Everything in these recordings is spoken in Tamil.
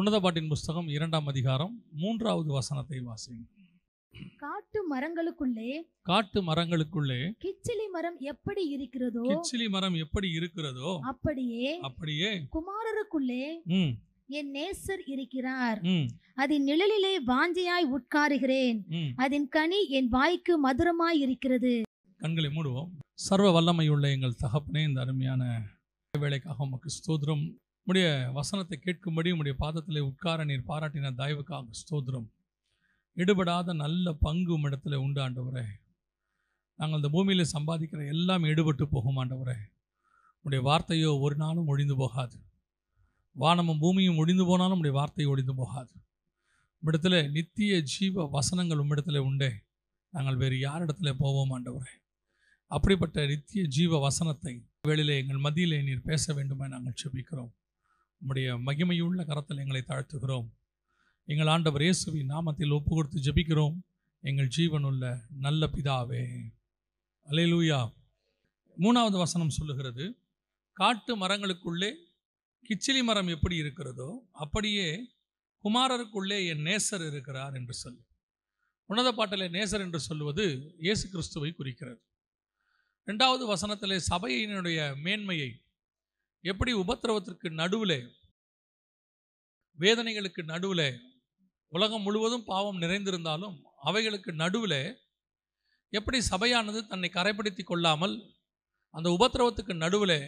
உன்னத பாட்டின் புஸ்தகம் 2ஆம் அதிகாரம் 3வது வசனத்தை வாசியுங்கள். காட்டு மரங்களுக்குள்ளே கிச்சிலி மரம் எப்படி இருக்கிறதோ அப்படியே குமாரருக்குள்ளே என் நேசர் இருக்கிறார். அதன் நிழலிலே வாஞ்சையாய் உட்காருகிறேன். அதன் கனி என் வாய்க்கு மதுரமாய் இருக்கிறது. கண்களை மூடுவோம். சர்வ வல்லமையுள்ள எங்கள் தகப்பனே, இந்த அருமையான வேலைக்காக உமக்கு ஸ்தோத்திரம். உடைய வசனத்தை கேட்கும்படி உடைய பாதத்திலே உட்கார நீர் பாராட்டின தயவுக்காக ஸ்தோத்திரம். எடுபடாத நல்ல பங்கு இடத்துல உண்டு ஆண்டவரே. நாங்கள் இந்த பூமியில சம்பாதிக்கிற எல்லாம் எடுபட்டு போகும் ஆண்டவரே. உடைய வார்த்தையோ ஒரு நாளும் ஒழிந்து போகாது. வானமும் பூமியும் ஒழிந்து போனாலும் உடைய வார்த்தை ஒழிந்து போகாது. உம்மிடத்தில் நித்திய ஜீவ வசனங்கள் உம்மிடத்தில் உண்டே. நாங்கள் வேறு யாரிடத்துல போவோம் ஆண்டவரே? அப்படிப்பட்ட நித்திய ஜீவ வசனத்தை வேளையிலே எங்கள் மத்தியிலே நீர் பேச வேண்டுமே நாங்கள் செபிக்கிறோம். உம்முடைய மகிமையுள்ள கரத்தில் எங்களை தாழ்த்துகிறோம். எங்கள் ஆண்டவர் இயேசுவின் நாமத்தில் ஒப்பு கொடுத்து ஜெபிக்கிறோம் எங்கள் ஜீவனுள்ள நல்ல பிதாவே. அல்லேலூயா. 3வது வசனம் சொல்லுகிறது, காட்டு மரங்களுக்குள்ளே கிச்சிலி மரம் எப்படி இருக்கிறதோ அப்படியே குமாரருக்குள்ளே என் நேசர் இருக்கிறார் என்று சொல்லு. உன்னத பாட்டிலே நேசர் என்று சொல்லுவது இயேசு கிறிஸ்துவை குறிக்கிறது. 2வது வசனத்திலே சபையினுடைய மேன்மையை எப்படி உபத்திரவத்திற்கு நடுவில், வேதனைகளுக்கு நடுவில், உலகம் முழுவதும் பாவம் நிறைந்திருந்தாலும் அவைகளுக்கு நடுவில் எப்படி சபையானது தன்னை கரைப்படுத்தி கொள்ளாமல் அந்த உபத்திரவத்துக்கு நடுவில்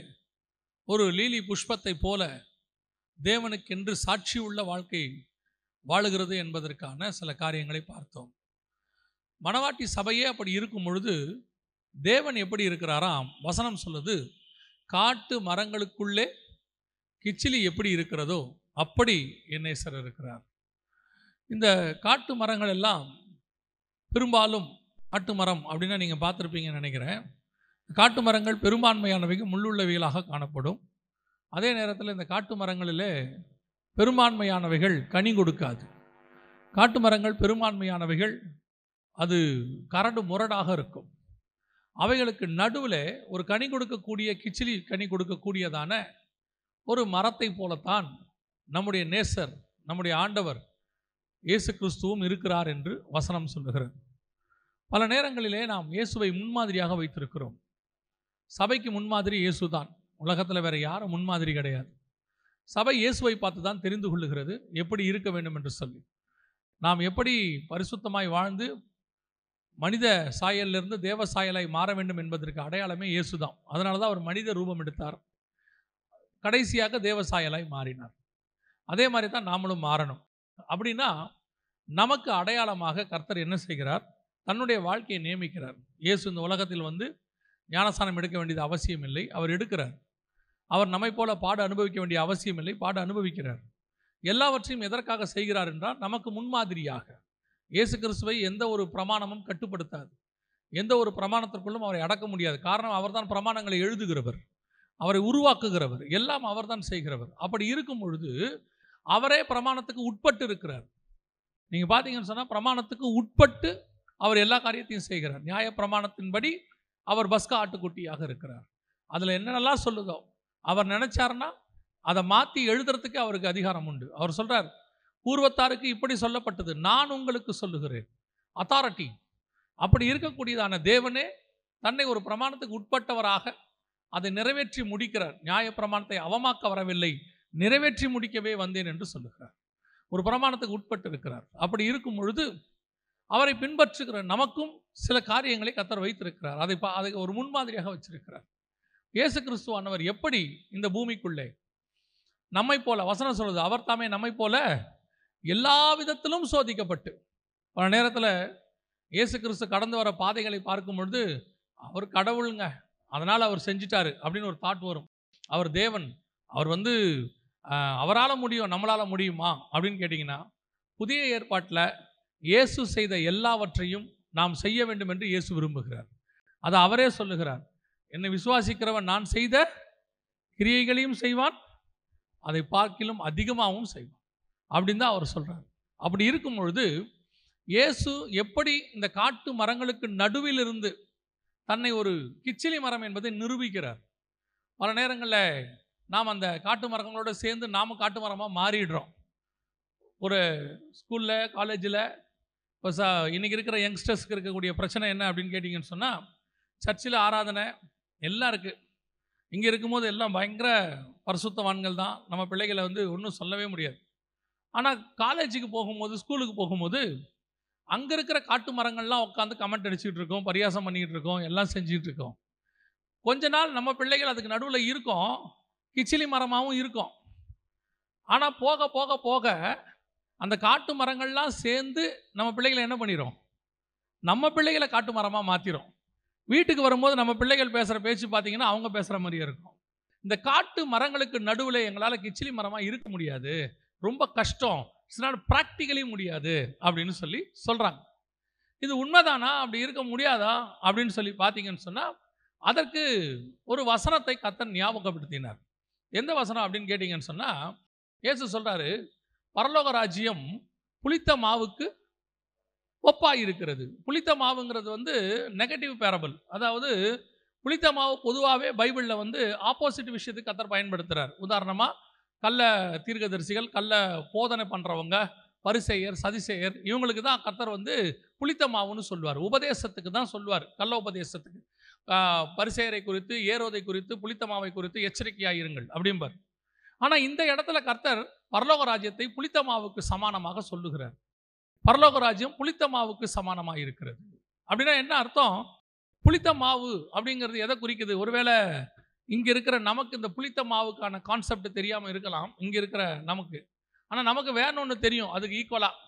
ஒரு லீலி புஷ்பத்தை போல தேவனுக்கென்று சாட்சி உள்ள வாழ்க்கை வாழுகிறது என்பதற்கான சில காரியங்களை பார்த்தோம். மணவாட்டி சபையே அப்படி இருக்கும் பொழுது தேவன் எப்படி இருக்கிறாராம்? வசனம் சொல்லுது, காட்டு மரங்களுக்குள்ளே கிச்சிலி எப்படி இருக்கிறதோ அப்படி என் நேசர் இருக்கிறார். இந்த காட்டு மரங்கள் எல்லாம் பெரும்பாலும், காட்டு மரம் அப்படின்னா நீங்கள் பார்த்துருப்பீங்கன்னு நினைக்கிறேன், காட்டு மரங்கள் பெரும்பான்மையானவைக்கு முள்ளுள்ளவைகளாக காணப்படும். அதே நேரத்தில் இந்த காட்டு மரங்களிலே பெரும்பான்மையானவைகள் கனி கொடுக்காது. காட்டு மரங்கள் பெரும்பான்மையானவைகள் அது கரடு முரடாக இருக்கும். அவைகளுக்கு நடுவில் ஒரு கனி கொடுக்கக்கூடிய, கிச்சிலி கனி கொடுக்கக்கூடியதான ஒரு மரத்தை போலத்தான் நம்முடைய நேசர், நம்முடைய ஆண்டவர் இயேசு கிறிஸ்துவும் இருக்கிறார் என்று வசனம் சொல்லுகிறது. பல நேரங்களிலே நாம் இயேசுவை முன்மாதிரியாக வைத்திருக்கிறோம். சபைக்கு முன்மாதிரி இயேசு தான். உலகத்தில் வேறு யாரும் முன்மாதிரி கிடையாது. சபை இயேசுவை பார்த்து தான் தெரிந்து கொள்ளுகிறது எப்படி இருக்க வேண்டும் என்று சொல்லி. நாம் எப்படி பரிசுத்தமாய் வாழ்ந்து மனித சாயலிலிருந்து தேவ சாயலாய் மாற வேண்டும் என்பதற்கு அடையாளமே இயேசு தான். அதனால தான் அவர் மனித ரூபம் எடுத்தார், கடைசியாக தேவ சாயலாய் மாறினார். அதே மாதிரி தான் நாமளும் மாறணும். அப்படின்னா நமக்கு அடையாளமாக கர்த்தர் என்ன செய்கிறார்? தன்னுடைய வாழ்க்கையை நியமிக்கிறார். இயேசு இந்த உலகத்தில் வந்து ஞானஸ்தானம் எடுக்க வேண்டியது அவசியம் இல்லை, அவர் எடுக்கிறார். அவர் நம்மை போல பாடு அனுபவிக்க வேண்டிய அவசியம் இல்லை, பாடு அனுபவிக்கிறார். எல்லாவற்றையும் எதற்காக செய்கிறார் என்றால் நமக்கு முன்மாதிரியாக. இயேசு கிறிஸ்துவை எந்த ஒரு பிரமாணமும் கட்டுப்படுத்தாது, எந்த ஒரு பிரமாணத்திற்குள்ளும் அவரை அடக்க முடியாது. காரணம், அவர் தான் பிரமாணங்களை எழுதுகிறவர், அவரை உருவாக்குகிறவர், எல்லாம் அவர் தான் செய்கிறவர். அப்படி இருக்கும் பொழுது அவரே பிரமாணத்துக்கு உட்பட்டு இருக்கிறார். நீங்கள் பார்த்தீங்கன்னு சொன்னால் பிரமாணத்துக்கு உட்பட்டு அவர் எல்லா காரியத்தையும் செய்கிறார். நியாய பிரமாணத்தின்படி அவர் பஸ்கா ஆட்டுக்குட்டியாக இருக்கிறார். அதில் என்னென்னலாம் சொல்லுதோ அவர் நினைச்சார்னா அதை மாற்றி எழுதுறதுக்கு அவருக்கு அதிகாரம் உண்டு. அவர் சொல்கிறார், பூர்வத்தாருக்கு இப்படி சொல்லப்பட்டது, நான் உங்களுக்கு சொல்லுகிறேன். அத்தாரிட்டி. அப்படி இருக்கக்கூடியதான தேவனே தன்னை ஒரு பிரமாணத்துக்கு உட்பட்டவராக அதை நிறைவேற்றி முடிக்கிறார். நியாய பிரமாணத்தை அவமாக்க வரவில்லை, நிறைவேற்றி முடிக்கவே வந்தேன் என்று சொல்லுகிறார். ஒரு பிரமாணத்துக்கு உட்பட்டு இருக்கிறார். அப்படி இருக்கும் பொழுது அவரை பின்பற்றுகிற நமக்கும் சில காரியங்களை கர்த்தர் வைத்திருக்கிறார். அதை ஒரு முன்மாதிரியாக வச்சிருக்கிறார். இயேசு கிறிஸ்துவானவர் எப்படி இந்த பூமிக்குள்ளே நம்மை போல, வசனம் சொல்லுது, அவர் தாமே நம்மை போல எல்லா விதத்திலும் சோதிக்கப்பட்டு. பல நேரத்தில் இயேசு கிறிஸ்து கடந்து வர பாதைகளை பார்க்கும் பொழுது அவர் கடவுளுங்க, அதனால் அவர் செஞ்சிட்டாரு அப்படின்னு ஒரு தாட் வரும். அவர் தேவன், அவர் வந்து அவரால் முடியும், நம்மளால் முடியுமா அப்படின்னு கேட்டிங்கன்னா, புதிய ஏற்பாட்டில் இயேசு செய்த எல்லாவற்றையும் நாம் செய்ய வேண்டும் என்று இயேசு விரும்புகிறார். அதை அவரே சொல்லுகிறார், என்னை விசுவாசிக்கிறவன் நான் செய்த கிரியைகளையும் செய்வான், அதை பார்க்கிலும் அதிகமாகவும் செய்வான் அப்படின்னு தான் அவர் சொல்கிறார். அப்படி இருக்கும் பொழுது இயேசு எப்படி இந்த காட்டு மரங்களுக்கு நடுவிலிருந்து தன்னை ஒரு கிச்சிலி மரம் என்பதை நிரூபிக்கிறார். பல நேரங்களில் நாம் அந்த காட்டு மரங்களோடு சேர்ந்து நாமும் காட்டு மரமாக மாறிடுறோம். ஒரு ஸ்கூலில் காலேஜில் இப்போ இன்றைக்கி இருக்கிற யங்ஸ்டர்ஸ்க்கு இருக்கக்கூடிய பிரச்சனை என்ன அப்படின்னு கேட்டிங்கன்னு சொன்னால், சர்ச்சில் ஆராதனை எல்லாம் இருக்குது. இங்கே இருக்கும்போது எல்லாம் பயங்கர பரிசுத்தவான்கள் தான், நம்ம பிள்ளைகளை வந்து ஒன்றும் சொல்லவே முடியாது. ஆனால் காலேஜுக்கு போகும்போது, ஸ்கூலுக்கு போகும்போது அங்கே இருக்கிற காட்டு மரங்கள்லாம் உட்காந்து கமெண்ட் அடிச்சுட்டு இருக்கோம், பரியாசம் பண்ணிக்கிட்டு இருக்கோம், எல்லாம் செஞ்சுட்டு இருக்கோம். கொஞ்ச நாள் நம்ம பிள்ளைகள் அதுக்கு நடுவில் இருக்கும், கிச்சிலி மரமாகவும் இருக்கும். ஆனால் போக போக போக அந்த காட்டு மரங்கள்லாம் சேர்ந்து நம்ம பிள்ளைகளை என்ன பண்ணிடும், நம்ம பிள்ளைகளை காட்டு மரமாக மாற்றிடும். வீட்டுக்கு வரும்போது நம்ம பிள்ளைகள் பேசுகிற பேச்சு பார்த்திங்கன்னா அவங்க பேசுகிற மாதிரியே இருக்கும். இந்த காட்டு மரங்களுக்கு நடுவில் எங்களால் கிச்சிலி மரமாக இருக்க முடியாது, ரொம்ப கஷ்டம், இதனால் ப்ராக்டிக்கலி முடியாது அப்படின்னு சொல்லி சொல்கிறாங்க. இது உண்மைதானா, அப்படி இருக்க முடியாதா அப்படின்னு சொல்லி பார்த்தீங்கன்னு சொன்னால், அதற்கு ஒரு வசனத்தை கர்த்தர் ஞாபகப்படுத்தினார். எந்த வசனம் அப்படின்னு கேட்டிங்கன்னு சொன்னால், இயேசு சொல்கிறாரு, பரலோக ராஜ்யம் புளித்த மாவுக்கு ஒப்பாக இருக்கிறது. புளித்த மாவுங்கிறது வந்து நெகட்டிவ் பேரபிள், அதாவது புளித்த மாவு பொதுவாகவே பைபிளில் வந்து ஆப்போசிட் விஷயத்துக்கு கர்த்தர் பயன்படுத்துகிறார். உதாரணமாக கள்ள தீர்க்கதரிசிகள், கள்ள போதனை பண்ணுறவங்க, பரிசெயர், சதிசெயர், இவங்களுக்கு தான் கர்த்தர் வந்து புளித்த மாவுன்னு சொல்லுவார், உபதேசத்துக்கு தான் சொல்லுவார், கள்ள உபதேசத்துக்கு. பரிசெயரை குறித்து, ஏரோதை குறித்து, புளித்த மாவை குறித்து எச்சரிக்கையாயிருங்கள் அப்படிம்பார். ஆனால் இந்த இடத்துல கர்த்தர் பரலோக ராஜ்யத்தை புளித்த மாவுக்கு சமானமாக சொல்லுகிறார். பரலோக ராஜ்யம் புளித்த மாவுக்கு சமானமாக இருக்கிறது அப்படின்னா என்ன அர்த்தம்? புளித்த மாவு அப்படிங்கிறது எதை குறிக்குது? ஒருவேளை இங்கே இருக்கிற நமக்கு இந்த புளித்த மாவுக்கான கான்செப்ட் தெரியாமல் இருக்கலாம், இங்கே இருக்கிற நமக்கு. ஆனால் நமக்கு வேற ஒன்று தெரியும், அதுக்கு ஈக்குவலாக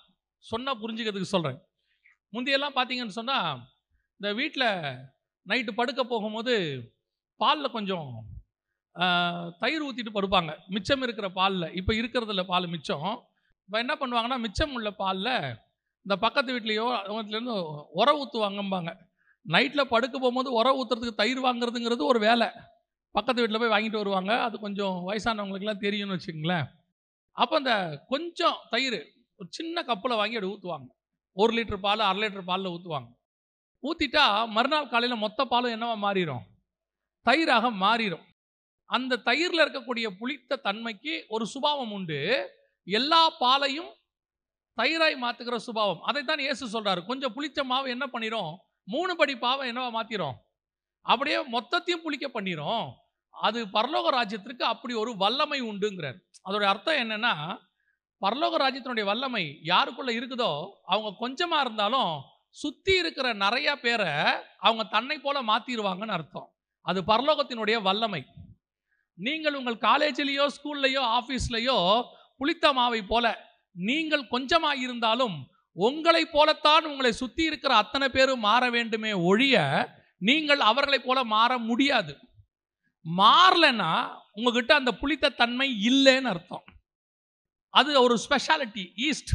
சொன்னால் புரிஞ்சுக்கிறதுக்கு சொல்கிறேன். முந்தையெல்லாம் பார்த்தீங்கன்னு சொன்னால், இந்த வீட்டில் நைட்டு படுக்க போகும்போது பாலில் கொஞ்சம் தயிர் ஊற்றிட்டு படுப்பாங்க, மிச்சம் இருக்கிற பாலில். இப்போ இருக்கிறதுல பால் மிச்சம், இப்போ என்ன பண்ணுவாங்கன்னா, மிச்சம் உள்ள பாலில் இந்த பக்கத்து வீட்லேயோ அவங்கத்துலேருந்து உர ஊற்றுவாங்கம்பாங்க. நைட்டில் படுக்க போகும்போது உர ஊற்றுறதுக்கு தயிர் வாங்குறதுங்கிறது ஒரு வேலை, பக்கத்து வீட்டில் போய் வாங்கிட்டு வருவாங்க. அது கொஞ்சம் வயசானவங்களுக்குலாம் தெரியும்னு வச்சுக்கங்களேன். அப்போ அந்த கொஞ்சம் தயிர் ஒரு சின்ன கப்பில் வாங்கி அப்படி ஊற்றுவாங்க, 1 லிட்டர் பால், 1/2 லிட்டர் பாலில் ஊற்றுவாங்க. ஊற்றிட்டா மறுநாள் காலையில் மொத்த பாலும் என்னவா மாறிடும், தயிராக மாறிடும். அந்த தயிரில் இருக்கக்கூடிய புளித்த தன்மைக்கு ஒரு சுபாவம் உண்டு, எல்லா பாலையும் தயிராய் மாற்றுகிற சுபாவம். அதைத்தான் இயேசு சொல்கிறாரு, கொஞ்சம் புளித்த மாவை என்ன பண்ணிடும், 3 படி பாவை என்னவா மாற்றிடும், அப்படியே மொத்தத்தையும் புளிக்க பண்ணிடும். அது பரலோக ராஜ்யத்திற்கு அப்படி ஒரு வல்லமை உண்டுங்கிறார். அதோடைய அர்த்தம் என்னென்னா, பரலோக ராஜ்யத்தினுடைய வல்லமை யாருக்குள்ளே இருக்குதோ, அவங்க கொஞ்சமாக இருந்தாலும் சுற்றி இருக்கிற நிறையா பேரை அவங்க தன்னை போல மாற்றிடுவாங்கன்னு அர்த்தம். அது பரலோகத்தினுடைய வல்லமை. நீங்கள் உங்கள் காலேஜிலேயோ, ஸ்கூல்லையோ, ஆஃபீஸ்லையோ புளித்த மாவை போல நீங்கள் கொஞ்சமாக இருந்தாலும் உங்களை போலத்தான் உங்களை சுற்றி இருக்கிற அத்தனை பேரும் மாற வேண்டுமே ஒழிய நீங்கள் அவர்களை போல மாற முடியாது. மாறலைன்னா உங்ககிட்ட அந்த புளித்த தன்மை இல்லைன்னு அர்த்தம். அது ஒரு ஸ்பெஷாலிட்டி, ஈஸ்ட்,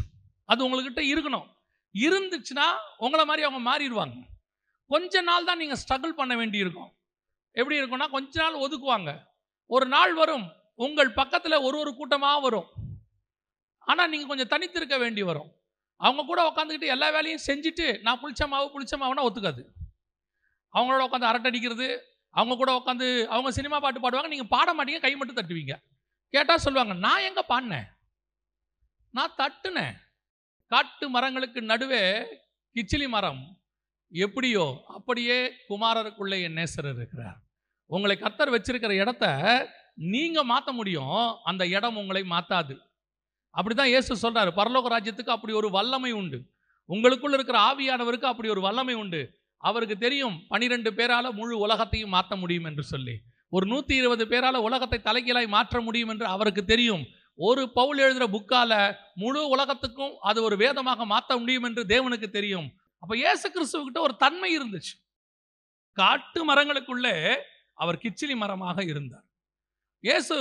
அது உங்கள்கிட்ட இருக்கணும். இருந்துச்சுன்னா உங்களை மாதிரி அவங்க மாறிடுவாங்க. கொஞ்ச நாள் தான் நீங்கள் ஸ்ட்ரகிள் பண்ண வேண்டியிருக்கும். எப்படி இருக்குன்னா, கொஞ்ச நாள் ஒதுக்குவாங்க, ஒரு நாள் வரும் உங்கள் பக்கத்தில் ஒரு கூட்டமாக வரும். ஆனால் நீங்கள் கொஞ்சம் தனித்து இருக்க வேண்டி வரும். அவங்க கூட உட்காந்துக்கிட்டு எல்லா வேலையும் செஞ்சுட்டு நான் புளிச்சமாவுன்னா ஒத்துக்காது. அவங்களோட உட்காந்து அரட்டடிக்கிறது, அவங்க கூட உட்காந்து அவங்க சினிமா பாட்டு பாடுவாங்க, நீங்கள் பாட மாட்டீங்க, கை மட்டும் தட்டுவீங்க. கேட்டால் சொல்லுவாங்க, நான் எங்கே பாடினேன், நான் தட்டுனேன். காட்டு மரங்களுக்கு நடுவே கிச்சிலி மரம் எப்படியோ அப்படியே குமாரருக்குள்ளே என் நேசர் இருக்கிறார். உங்களை கர்த்தர் வச்சிருக்கிற இடத்த நீங்கள் மாற்ற முடியும், அந்த இடம் உங்களை மாற்றாது. அப்படி தான் இயேசு சொல்கிறார், பரலோக ராஜ்யத்துக்கு அப்படி ஒரு வல்லமை உண்டு, உங்களுக்குள்ள இருக்கிற ஆவியானவருக்கு அப்படி ஒரு வல்லமை உண்டு. அவருக்கு தெரியும் 12 பேரால் முழு உலகத்தையும் மாற்ற முடியும் என்று சொல்லி, ஒரு 120 பேரால் உலகத்தை தலைகீழாய் மாற்ற முடியும் என்று அவருக்கு தெரியும். ஒரு பவுல் எழுதுகிற புக்கால் முழு உலகத்துக்கும் அது ஒரு வேதமாக மாற்ற முடியும் என்று தேவனுக்கு தெரியும். அப்போ இயேசு கிறிஸ்துவக்கிட்ட ஒரு தன்மை இருந்துச்சு. காட்டு மரங்களுக்குள்ளே அவர் கிச்சிலி மரமாக இருந்தார். இயேசு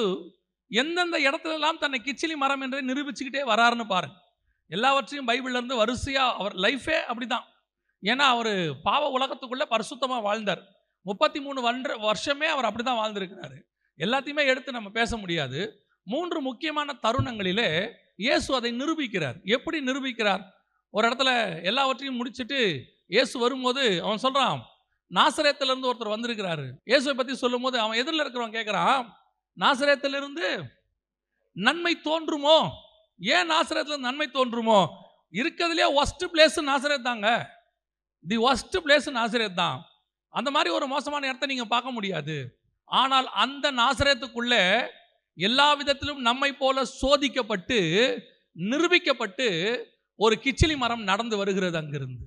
எந்தெந்த இடத்துலலாம் தன்னை கிச்சிலி மரம் என்று நிரூபிச்சுக்கிட்டே வராருன்னு பாருங்க. எல்லாவற்றையும் பைபிள்லேருந்து வரிசையாக அவர் லைஃபே அப்படி தான். ஏன்னா அவர் பாவ உலகத்துக்குள்ளே பரிசுத்தமாக வாழ்ந்தார். 33 வருஷமே அவர் அப்படி தான் வாழ்ந்திருக்கிறாரு. எல்லாத்தையுமே எடுத்து நம்ம பேச முடியாது. 3 முக்கியமான தருணங்களிலே இயேசு அதை நிரூபிக்கிறார். எப்படி நிரூபிக்கிறார்? ஒரு இடத்துல எல்லாவற்றையும் முடிச்சுட்டு இயேசு வரும்போது அவன் சொல்கிறான், நாசரேத்திலிருந்து ஒருத்தர் வந்திருக்கிறாரு. இயேசுவை பற்றி சொல்லும் போது அவன் எதிரில் இருக்கிறவன் கேட்குறான், நாசரேத்திலிருந்து நன்மை தோன்றுமோ, ஏன் நாசரேத்தில் நன்மை தோன்றுமோ? இருக்கிறதுலே ஒஸ்ட் பிளேஸ் நாசரேத் தாங்க. தி ஒஸ்ட் பிளேஸ் நாசரேத் தான். அந்த மாதிரி ஒரு மோசமான இடத்தை நீங்கள் பார்க்க முடியாது. ஆனால் அந்த நாசரேத்துக்குள்ளே எல்லா விதத்திலும் நம்மை போல சோதிக்கப்பட்டு நிரூபிக்கப்பட்டு ஒரு கிச்சிலி மரம் நடந்து வருகிறது அங்கிருந்து.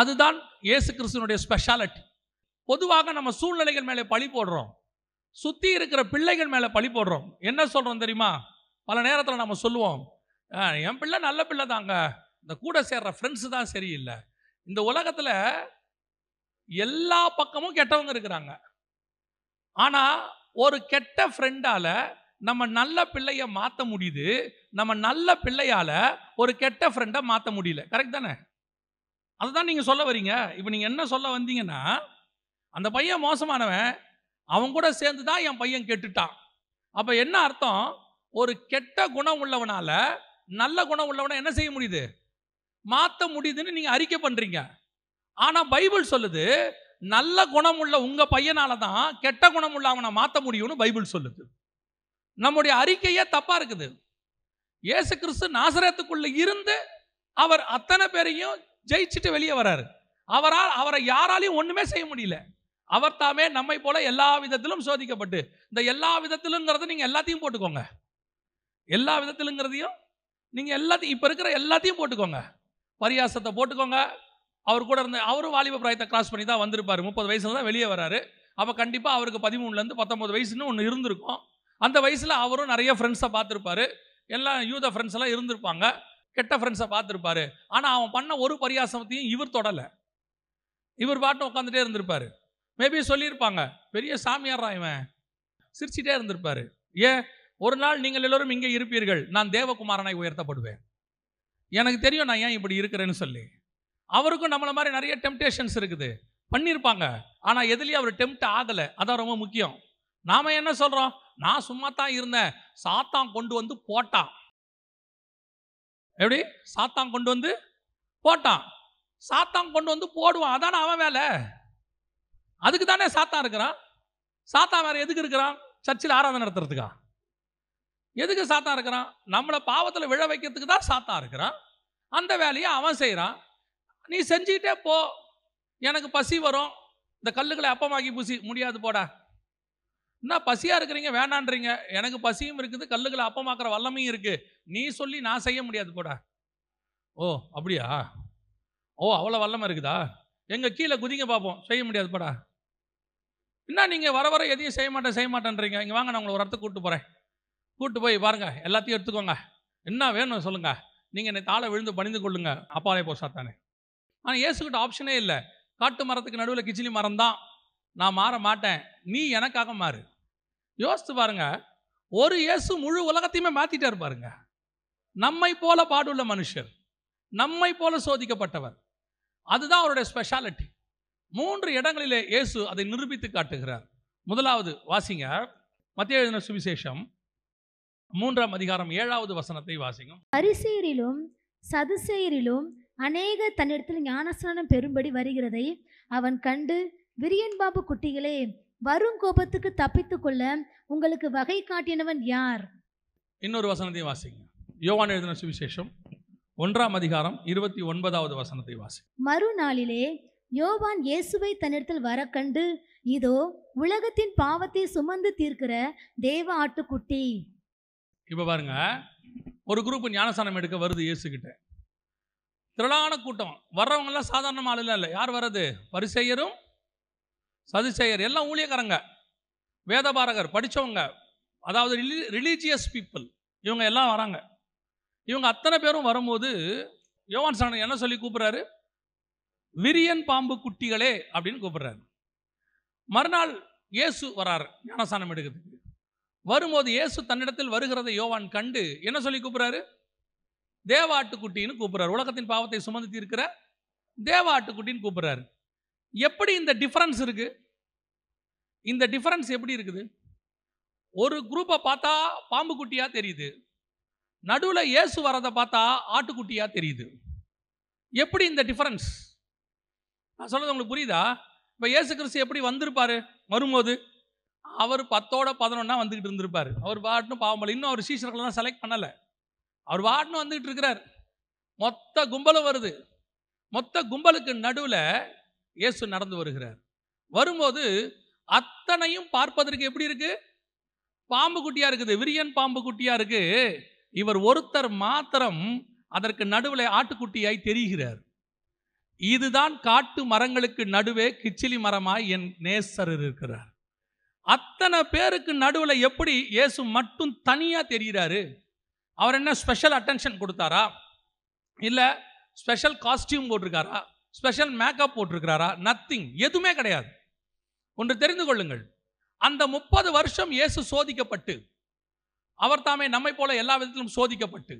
அதுதான் இயேசு கிறிஸ்துவனுடைய ஸ்பெஷாலிட்டி. பொதுவாக நம்ம சூழ்நிலைகள் மேலே பழி போடுறோம், சுற்றி இருக்கிற பிள்ளைகள் மேலே பழி போடுறோம். என்ன சொல்கிறோம் தெரியுமா? பல நேரத்தில் நம்ம சொல்லுவோம், என் பிள்ளை நல்ல பிள்ளை தாங்க, இந்த கூட சேர்ற ஃப்ரெண்ட்ஸு தான் சரியில்லை. இந்த உலகத்தில் எல்லா பக்கமும் கெட்டவங்க இருக்கிறாங்க. ஆனால் ஒரு கெட்ட ஃப்ரெண்டால் நம்ம நல்ல பிள்ளையை மாற்ற முடியுது, நம்ம நல்ல பிள்ளையால் ஒரு கெட்ட ஃப்ரெண்டை மாற்ற முடியல. கரெக்ட் தானே? அதுதான் நீங்கள் சொல்ல வரீங்க. இப்போ நீங்கள் என்ன சொல்ல வந்தீங்கன்னா, அந்த பையன் மோசமானவன், அவன் கூட சேர்ந்து தான் என் பையன் கெட்டுட்டான். அப்போ என்ன அர்த்தம்? ஒரு கெட்ட குணம் உள்ளவனால் நல்ல குணம் உள்ளவனை என்ன செய்ய முடியுது? மாற்ற முடியுதுன்னு நீங்கள் அறிக்கை பண்ணுறீங்க. ஆனால் பைபிள் சொல்லுது, நல்ல குணம் உள்ள உங்கள் பையனால தான் கெட்ட குணம் உள்ள அவனை மாற்ற முடியும்னு பைபிள் சொல்லுது. நம்முடைய அறிக்கையே தப்பாக இருக்குது. இயேசு கிறிஸ்து நாசரேத்துக்குள்ளே இருந்து அவர் அத்தனை பேரையும் ஜெயிச்சுட்டு வெளியே வர்றாரு. அவரை யாராலையும் ஒன்றுமே செய்ய முடியல. அவர் தாமே நம்மை போல எல்லா விதத்திலும் சோதிக்கப்பட்டு, இந்த எல்லா விதத்திலுங்கிறத நீங்கள் எல்லாத்தையும் போட்டுக்கோங்க, எல்லா விதத்திலுங்கிறதையும் நீங்கள் எல்லாத்தையும், இப்போ இருக்கிற எல்லாத்தையும் போட்டுக்கோங்க. பரியாசத்தை போட்டுக்கோங்க. அவர் கூட இருந்த அவரும் வாலிப பிராயத்தை கிராஸ் பண்ணி தான் வந்திருப்பார். 30 வயசில் தான் வெளியே வராரு. அப்போ கண்டிப்பாக அவருக்கு 13லேருந்து 19 வயசுன்னு ஒன்று இருந்திருக்கும். அந்த வயசில் அவரும் நிறைய ஃப்ரெண்ட்ஸை பார்த்துருப்பாரு, எல்லாம் யூத ஃப்ரெண்ட்ஸ் எல்லாம் இருந்திருப்பாங்க, கெட்ட ஃப்ரெண்ட்ஸை பார்த்துருப்பாரு. ஆனால் அவன் பண்ண ஒரு பரியாசத்தையும் இவர் தொடலை. இவர் பாட்டும் உட்காந்துட்டே இருந்திருப்பார். மேபி சொல்லியிருப்பாங்க, பெரிய சாமியாரா இவன், சிரிச்சிட்டே இருந்திருப்பார். ஏன்? ஒரு நாள் நீங்கள் எல்லோரும் இங்கே இருப்பீர்கள், நான் தேவகுமாரனாய் உயர்த்தப்படுவேன், எனக்கு தெரியும் நான் ஏன் இப்படி இருக்கிறேன்னு சொல்லி. அவருக்கும் நம்மளை மாதிரி நிறைய டெம்டேஷன்ஸ் இருக்குது, பண்ணியிருப்பாங்க. ஆனால் எதுலேயும் அவர் டெம்ட் ஆகலை. அதான் ரொம்ப முக்கியம். நாம் என்ன சொல்கிறோம்? நான் சும்மா தான் இருந்தேன், சாத்தான் கொண்டு வந்து போட்டான். எப்படி? சாத்தான் கொண்டு வந்து போட்டான். சாத்தான் கொண்டு வந்து போடுவான், அதானே அவன் வேலை. அதுக்கு தானே சாத்தான் இருக்கிறான். சாத்தான் வேறு எதுக்கு இருக்கிறான்? சர்ச்சில் ஆராதனை நடத்துறதுக்கா? எதுக்கு சாத்தான் இருக்கிறான்? நம்மளை பாவத்தில் விழ வைக்கிறதுக்கு தான் சாத்தான் இருக்கிறான். அந்த வேலையை அவன் செய்கிறான். நீ செஞ்சுக்கிட்டே போ, எனக்கு பசி வரும், இந்த கல்லுகளை அப்பமாக்கி பூசி. முடியாது போடா. என்ன பசியாக இருக்கிறீங்க, வேணான்றீங்க. எனக்கு பசியும் இருக்குது, கல்லுகளை அப்பமாக்குற வல்லமையும் இருக்குது, நீ சொல்லி நான் செய்ய முடியாது போடா. ஓ அப்படியா? ஓ அவ்வளோ வல்லமை இருக்குதா? எங்கள் கீழே குதிங்க பார்ப்போம். செய்ய முடியாது போடா. என்ன நீங்கள் வர வர எதையும் செய்ய மாட்டேன்றீங்க. இங்கே வாங்க, நான் உங்களை ஒரு இடத்துக்கு கூப்பிட்டு போகிறேன். கூப்பிட்டு போய் பாருங்கள், எல்லாத்தையும் எடுத்துக்கோங்க, என்ன வேணும் சொல்லுங்கள், நீங்கள் என்னை தாழ விழுந்து பணிந்து கொள்ளுங்க, அப்பாலே போ சாத்தானே. ஆனால் இயேசுக்கிட்ட ஆப்ஷனே இல்லை. காட்டு மரத்துக்கு நடுவில் கிச்சிலி மரம் தான், நான் மாற மாட்டேன், நீ எனக்காக மாறு. யோசித்து பாருங்க, ஒரு இயேசு முழு உலகத்தையுமே மாற்றிட்டார் பாருங்க. நம்மை போல பாடுள்ள மனுஷர், நம்மை போல சோதிக்கப்பட்டவர், அதுதான் அவருடைய ஸ்பெஷாலிட்டி. 3 இடங்களிலே இயேசு அதை நிரூபித்து காட்டுகிறார். முதலாவது வாசிங்க, மத்தேயு எழுதின சுவிசேஷம் 3ஆம் அதிகாரம் 7வது வசனத்தை வாசிங்க. பரிசேயரிலும் சதுசேயரிலும் அநேகர் தன்னிடத்தில் ஞானஸ்நானம் பெறும்படி வருகிறதை அவன் கண்டு, விரியன்பாம்பு குட்டிகளே, வரும் கோபத்துக்கு தப்பித்துக் கொள்ள உங்களுக்கு வகை காட்டினவன் யார்? இன்னொரு வசனத்தை வாசிங்க, யோவான் எழுதின சுவிசேஷம் 1ஆம் அதிகாரம் 29வது வசனத்தை வாசி. மறுநாளிலே யோவான் இயேசுவை தன்னிடத்தில் வர கண்டு, இதோ உலகத்தின் பாவத்தை சுமந்து தீர்க்கிற தேவ ஆட்டுக்குட்டி. இப்ப பாருங்க, ஒரு குரூப் ஞானஸ்நானம் எடுக்க வருது இயேசு கிட்ட. திரளான கூட்டம் வர்றவங்கெல்லாம் சாதாரண ஆளுலாம் இல்லை. யார் வர்றது? பரிசேயரும் சதுசேயர், எல்லாம் ஊழியக்காரங்க, வேதபாரகர், படித்தவங்க, அதாவது ரிலீஜியஸ் பீப்புள், இவங்க எல்லாம் வராங்க. இவங்க அத்தனை பேரும் வரும்போது யோவான் சாணன் என்ன சொல்லி கூப்பிட்றாரு? விரியன் பாம்பு குட்டிகளே அப்படின்னு கூப்பிட்றாரு. மறுநாள் இயேசு வராரு ஞானஸ்நானம் எடுக்கிறதுக்கு. வரும்போது இயேசு தன்னிடத்தில் வருகிறதை யோவான் கண்டு என்ன சொல்லி கூப்பிட்றாரு? தேவாட்டுக்குட்டின்னு கூப்பிட்றாரு. உலகத்தின் பாவத்தை சுமந்து தீர்க்கிற தேவாட்டுக்குட்டின்னு கூப்பிட்றாரு. எப்படி இந்த டிஃபரன்ஸ் இருக்குது? இந்த டிஃபரன்ஸ் எப்படி இருக்குது? ஒரு குரூப்பை பார்த்தா பாம்பு குட்டியாக தெரியுது, நடுவில் இயேசு வரதை பார்த்தா ஆட்டுக்குட்டியாக தெரியுது. எப்படி இந்த டிஃபரன்ஸ்? நான் சொல்கிறது உங்களுக்கு புரியுதா? இப்போ இயேசு கிறிஸ்து எப்படி வந்திருப்பார்? வரும்போது அவர் 10ஓட 11 வந்துக்கிட்டு இருந்திருப்பார். அவர் பாட்டுன்னு பாவம், இன்னும் அவர் சீஷர்களெலாம் செலக்ட் பண்ணலை. அவர் வாட்னு வந்துட்டு இருக்கிறார். மொத்த கும்பலும் வருது. மொத்த கும்பலுக்கு நடுவில் இயேசு நடந்து வருகிறார். வரும்போது அத்தனையும் பார்ப்பதற்கு எப்படி இருக்கு? பாம்பு குட்டியா இருக்குது, விரியன் பாம்பு குட்டியா இருக்கு. இவர் ஒருத்தர் மாத்திரம் அதற்கு நடுவில் ஆட்டுக்குட்டியாய் தெரிகிறார். இதுதான் காட்டு மரங்களுக்கு நடுவே கிச்சிலி மரமாய் என் நேசர் இருக்கிறார். அத்தனை பேருக்கு நடுவில் எப்படி இயேசு மட்டும் தனியாக தெரிகிறாரு? அவர் என்ன ஸ்பெஷல் அட்டென்ஷன் கொடுத்தாரா? இல்லை ஸ்பெஷல் காஸ்டியூம் போட்டிருக்காரா? ஸ்பெஷல் மேக்கப் போட்டிருக்கிறாரா? நத்திங், எதுவுமே கிடையாது. ஒன்று தெரிந்து கொள்ளுங்கள், அந்த 30 வருஷம் இயேசு சோதிக்கப்பட்டு, அவர் தாமே நம்மை போல எல்லா விதத்திலும் சோதிக்கப்பட்டு,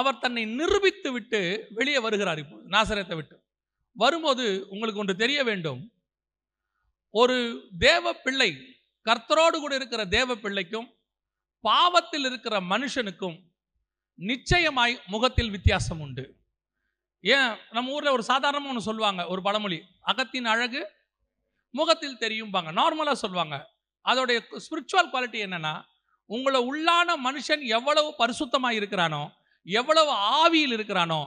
அவர் தன்னை நிரூபித்து விட்டு வெளியே வருகிறார். இப்போ நாசரேத்தை விட்டு வரும்போது உங்களுக்கு ஒன்று தெரிய வேண்டும். ஒரு தேவ பிள்ளை, கர்த்தரோடு கூட இருக்கிற தேவ பிள்ளைக்கும் பாவத்தில் இருக்கிற மனுஷனுக்கும் நிச்சயமாய் முகத்தில் வித்தியாசம் உண்டு. ஏன், நம்ம ஊரில் ஒரு சாதாரணமாக ஒன்று சொல்லுவாங்க, ஒரு பழமொழி, அகத்தின் அழகு முகத்தில் தெரியும்பாங்க. நார்மலாக சொல்லுவாங்க. அதோடைய ஸ்பிரிச்சுவல் குவாலிட்டி என்னென்னா, உங்களை உள்ளான மனுஷன் எவ்வளவு பரிசுத்தமாக இருக்கிறானோ, எவ்வளவு ஆவியில் இருக்கிறானோ,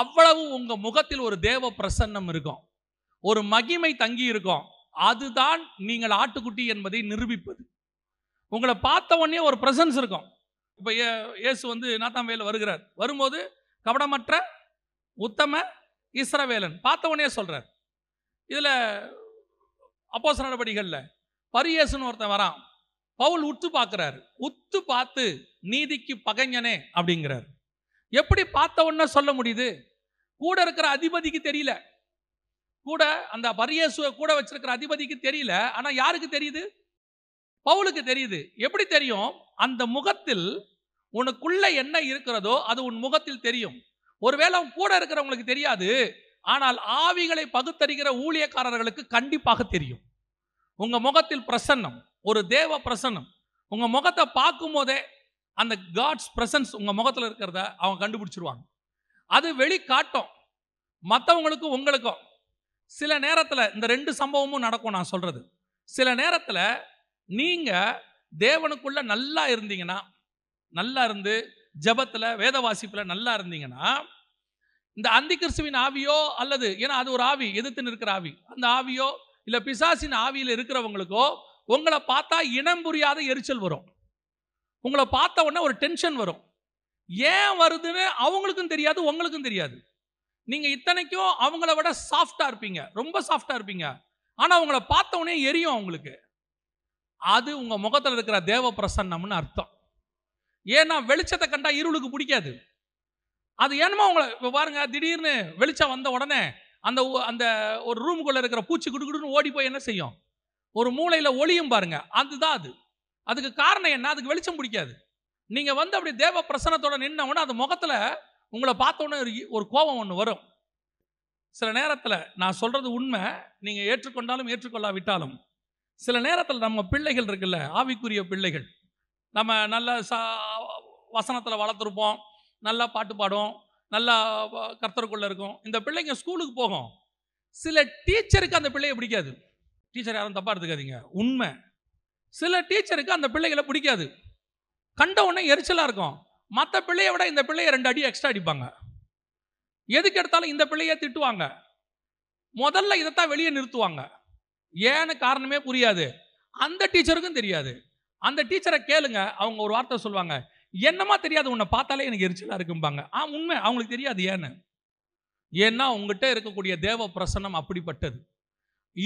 அவ்வளவு உங்கள் முகத்தில் ஒரு தேவ பிரசன்னம் இருக்கும், ஒரு மகிமை தங்கி இருக்கும். அதுதான் நீங்கள் ஆட்டுக்குட்டி என்பதை நிரூபிப்பது. உங்களை பார்த்த உடனே ஒரு பிரசன்ஸ் இருக்கும். இப்போ இயேசு வந்து நாத்தாம் வேலை வருகிறார். வரும்போது கபடமற்ற உத்தம இஸ்ரவேலன், பார்த்த உடனே சொல்கிறார். இதில் அப்போஸ் நடவடிக்கைகளில் பரியேசுன்னு ஒருத்தன் வரான். பவுல் உத்து பார்க்குறாரு. உத்து பார்த்து நீதிக்கு பகைஞனே அப்படிங்கிறார். எப்படி பார்த்த உடனே சொல்ல முடியுது? கூட இருக்கிற அதிபதிக்கு தெரியல, கூட அந்த பரியேசுவை கூட வச்சிருக்கிற அதிபதிக்கு தெரியல. ஆனால் யாருக்கு தெரியுது? பவுலுக்கு தெரியுது. எப்படி தெரியும்? அந்த முகத்தில் உனக்குள்ள என்ன இருக்கிறதோ அது உன் முகத்தில் தெரியும். ஒருவேளை அவன் கூட இருக்கிறவங்களுக்கு தெரியாது, ஆனால் ஆவிகளை பகுத்தறிகிற ஊழியக்காரர்களுக்கு கண்டிப்பாக தெரியும். உங்க முகத்தில் பிரசன்னம், ஒரு தேவ பிரசன்னம். உங்க முகத்தை பார்க்கும் போதே அந்த காட்ஸ் பிரசன்ஸ் உங்க முகத்தில் இருக்கிறத அவங்க கண்டுபிடிச்சிருவாங்க. அது வெளிக்காட்டும் மற்றவங்களுக்கும் உங்களுக்கும். சில நேரத்தில் இந்த ரெண்டு சம்பவமும் நடக்கும். நான் சொல்றது, சில நேரத்தில் நீங்கள் தேவனுக்குள்ள நல்லா இருந்தீங்கன்னா, நல்லா இருந்து ஜபத்தில் வேத வாசிப்பில் நல்லா இருந்தீங்கன்னா, இந்த அந்தி கிறிஸ்துவின் ஆவியோ அல்லது, ஏன்னா அது ஒரு ஆவி, எதிர்த்துன்னு இருக்கிற ஆவி, அந்த ஆவியோ இல்லை பிசாசின் ஆவியில் இருக்கிறவங்களுக்கோ உங்களை பார்த்தா இனம் புரியாத எரிச்சல் வரும். உங்களை பார்த்த உடனே ஒரு டென்ஷன் வரும். ஏன் வருதுன்னு அவங்களுக்கும் தெரியாது, உங்களுக்கும் தெரியாது. நீங்கள் இத்தனைக்கும் அவங்கள விட சாஃப்டாக இருப்பீங்க, ரொம்ப சாஃப்டாக இருப்பீங்க. ஆனால் அவங்கள பார்த்த உடனே எரியும் அவங்களுக்கு. அது உங்கள் முகத்தில் இருக்கிற தேவ பிரசன்னம்னு அர்த்தம். ஏன்னா வெளிச்சத்தை கண்டா இருளுக்கு பிடிக்காது. அது ஏன்னுமோ உங்களை இப்போ பாருங்க, திடீர்னு வெளிச்சம் வந்த உடனே அந்த அந்த ஒரு ரூமுக்குள்ளே இருக்கிற பூச்சி குடுக்குடுன்னு ஓடி போய் என்ன செய்யும்? ஒரு மூளையில் ஒளியும் பாருங்க, அதுதான் அது. அதுக்கு காரணம் என்ன? அதுக்கு வெளிச்சம் பிடிக்காது. நீங்கள் வந்து அப்படி தேவ பிரசன்னத்தோட நின்ன உடனே அது முகத்தில் உங்களை பார்த்தோன்னே ஒரு கோபம் ஒன்று வரும். சில நேரத்தில் நான் சொல்கிறது உண்மை, நீங்கள் ஏற்றுக்கொண்டாலும் ஏற்றுக்கொள்ளாவிட்டாலும். சில நேரத்தில் நம்ம பிள்ளைகள் இருக்குல்ல, ஆவிக்குரிய பிள்ளைகள், நம்ம நல்ல வசனத்தில் வளர்த்துருப்போம், நல்லா பாட்டு பாடும், நல்லா கர்த்தருக்குள்ளே இருக்கும். இந்த பிள்ளைங்க ஸ்கூலுக்கு போகும். சில டீச்சருக்கு அந்த பிள்ளையை பிடிக்காது. டீச்சர் யாரும் தப்பாக எடுத்துக்காதீங்க, உண்மை. சில டீச்சருக்கு அந்த பிள்ளைகளை பிடிக்காது. கண்ட உடனே எரிச்சலாக இருக்கும். மற்ற பிள்ளையை விட இந்த பிள்ளையை 2 அடி எக்ஸ்ட்ரா அடிப்பாங்க. எதுக்கு எடுத்தாலும் இந்த பிள்ளையை திட்டுவாங்க. முதல்ல இதைத்தான் வெளியே நிறுத்துவாங்க. ஏன்னு காரணமே புரியாது. அந்த டீச்சருக்கும் தெரியாது. அந்த டீச்சரை கேளுங்க, அவங்க ஒரு வார்த்தை சொல்லுவாங்க, என்னமா தெரியாது, உன்னை பார்த்தாலே எனக்கு எரிச்சலாக இருக்கும்பாங்க. உண்மை, அவங்களுக்கு தெரியாது. ஏன்னா உங்ககிட்ட இருக்கக்கூடிய தேவ பிரசன்னம் அப்படிப்பட்டது.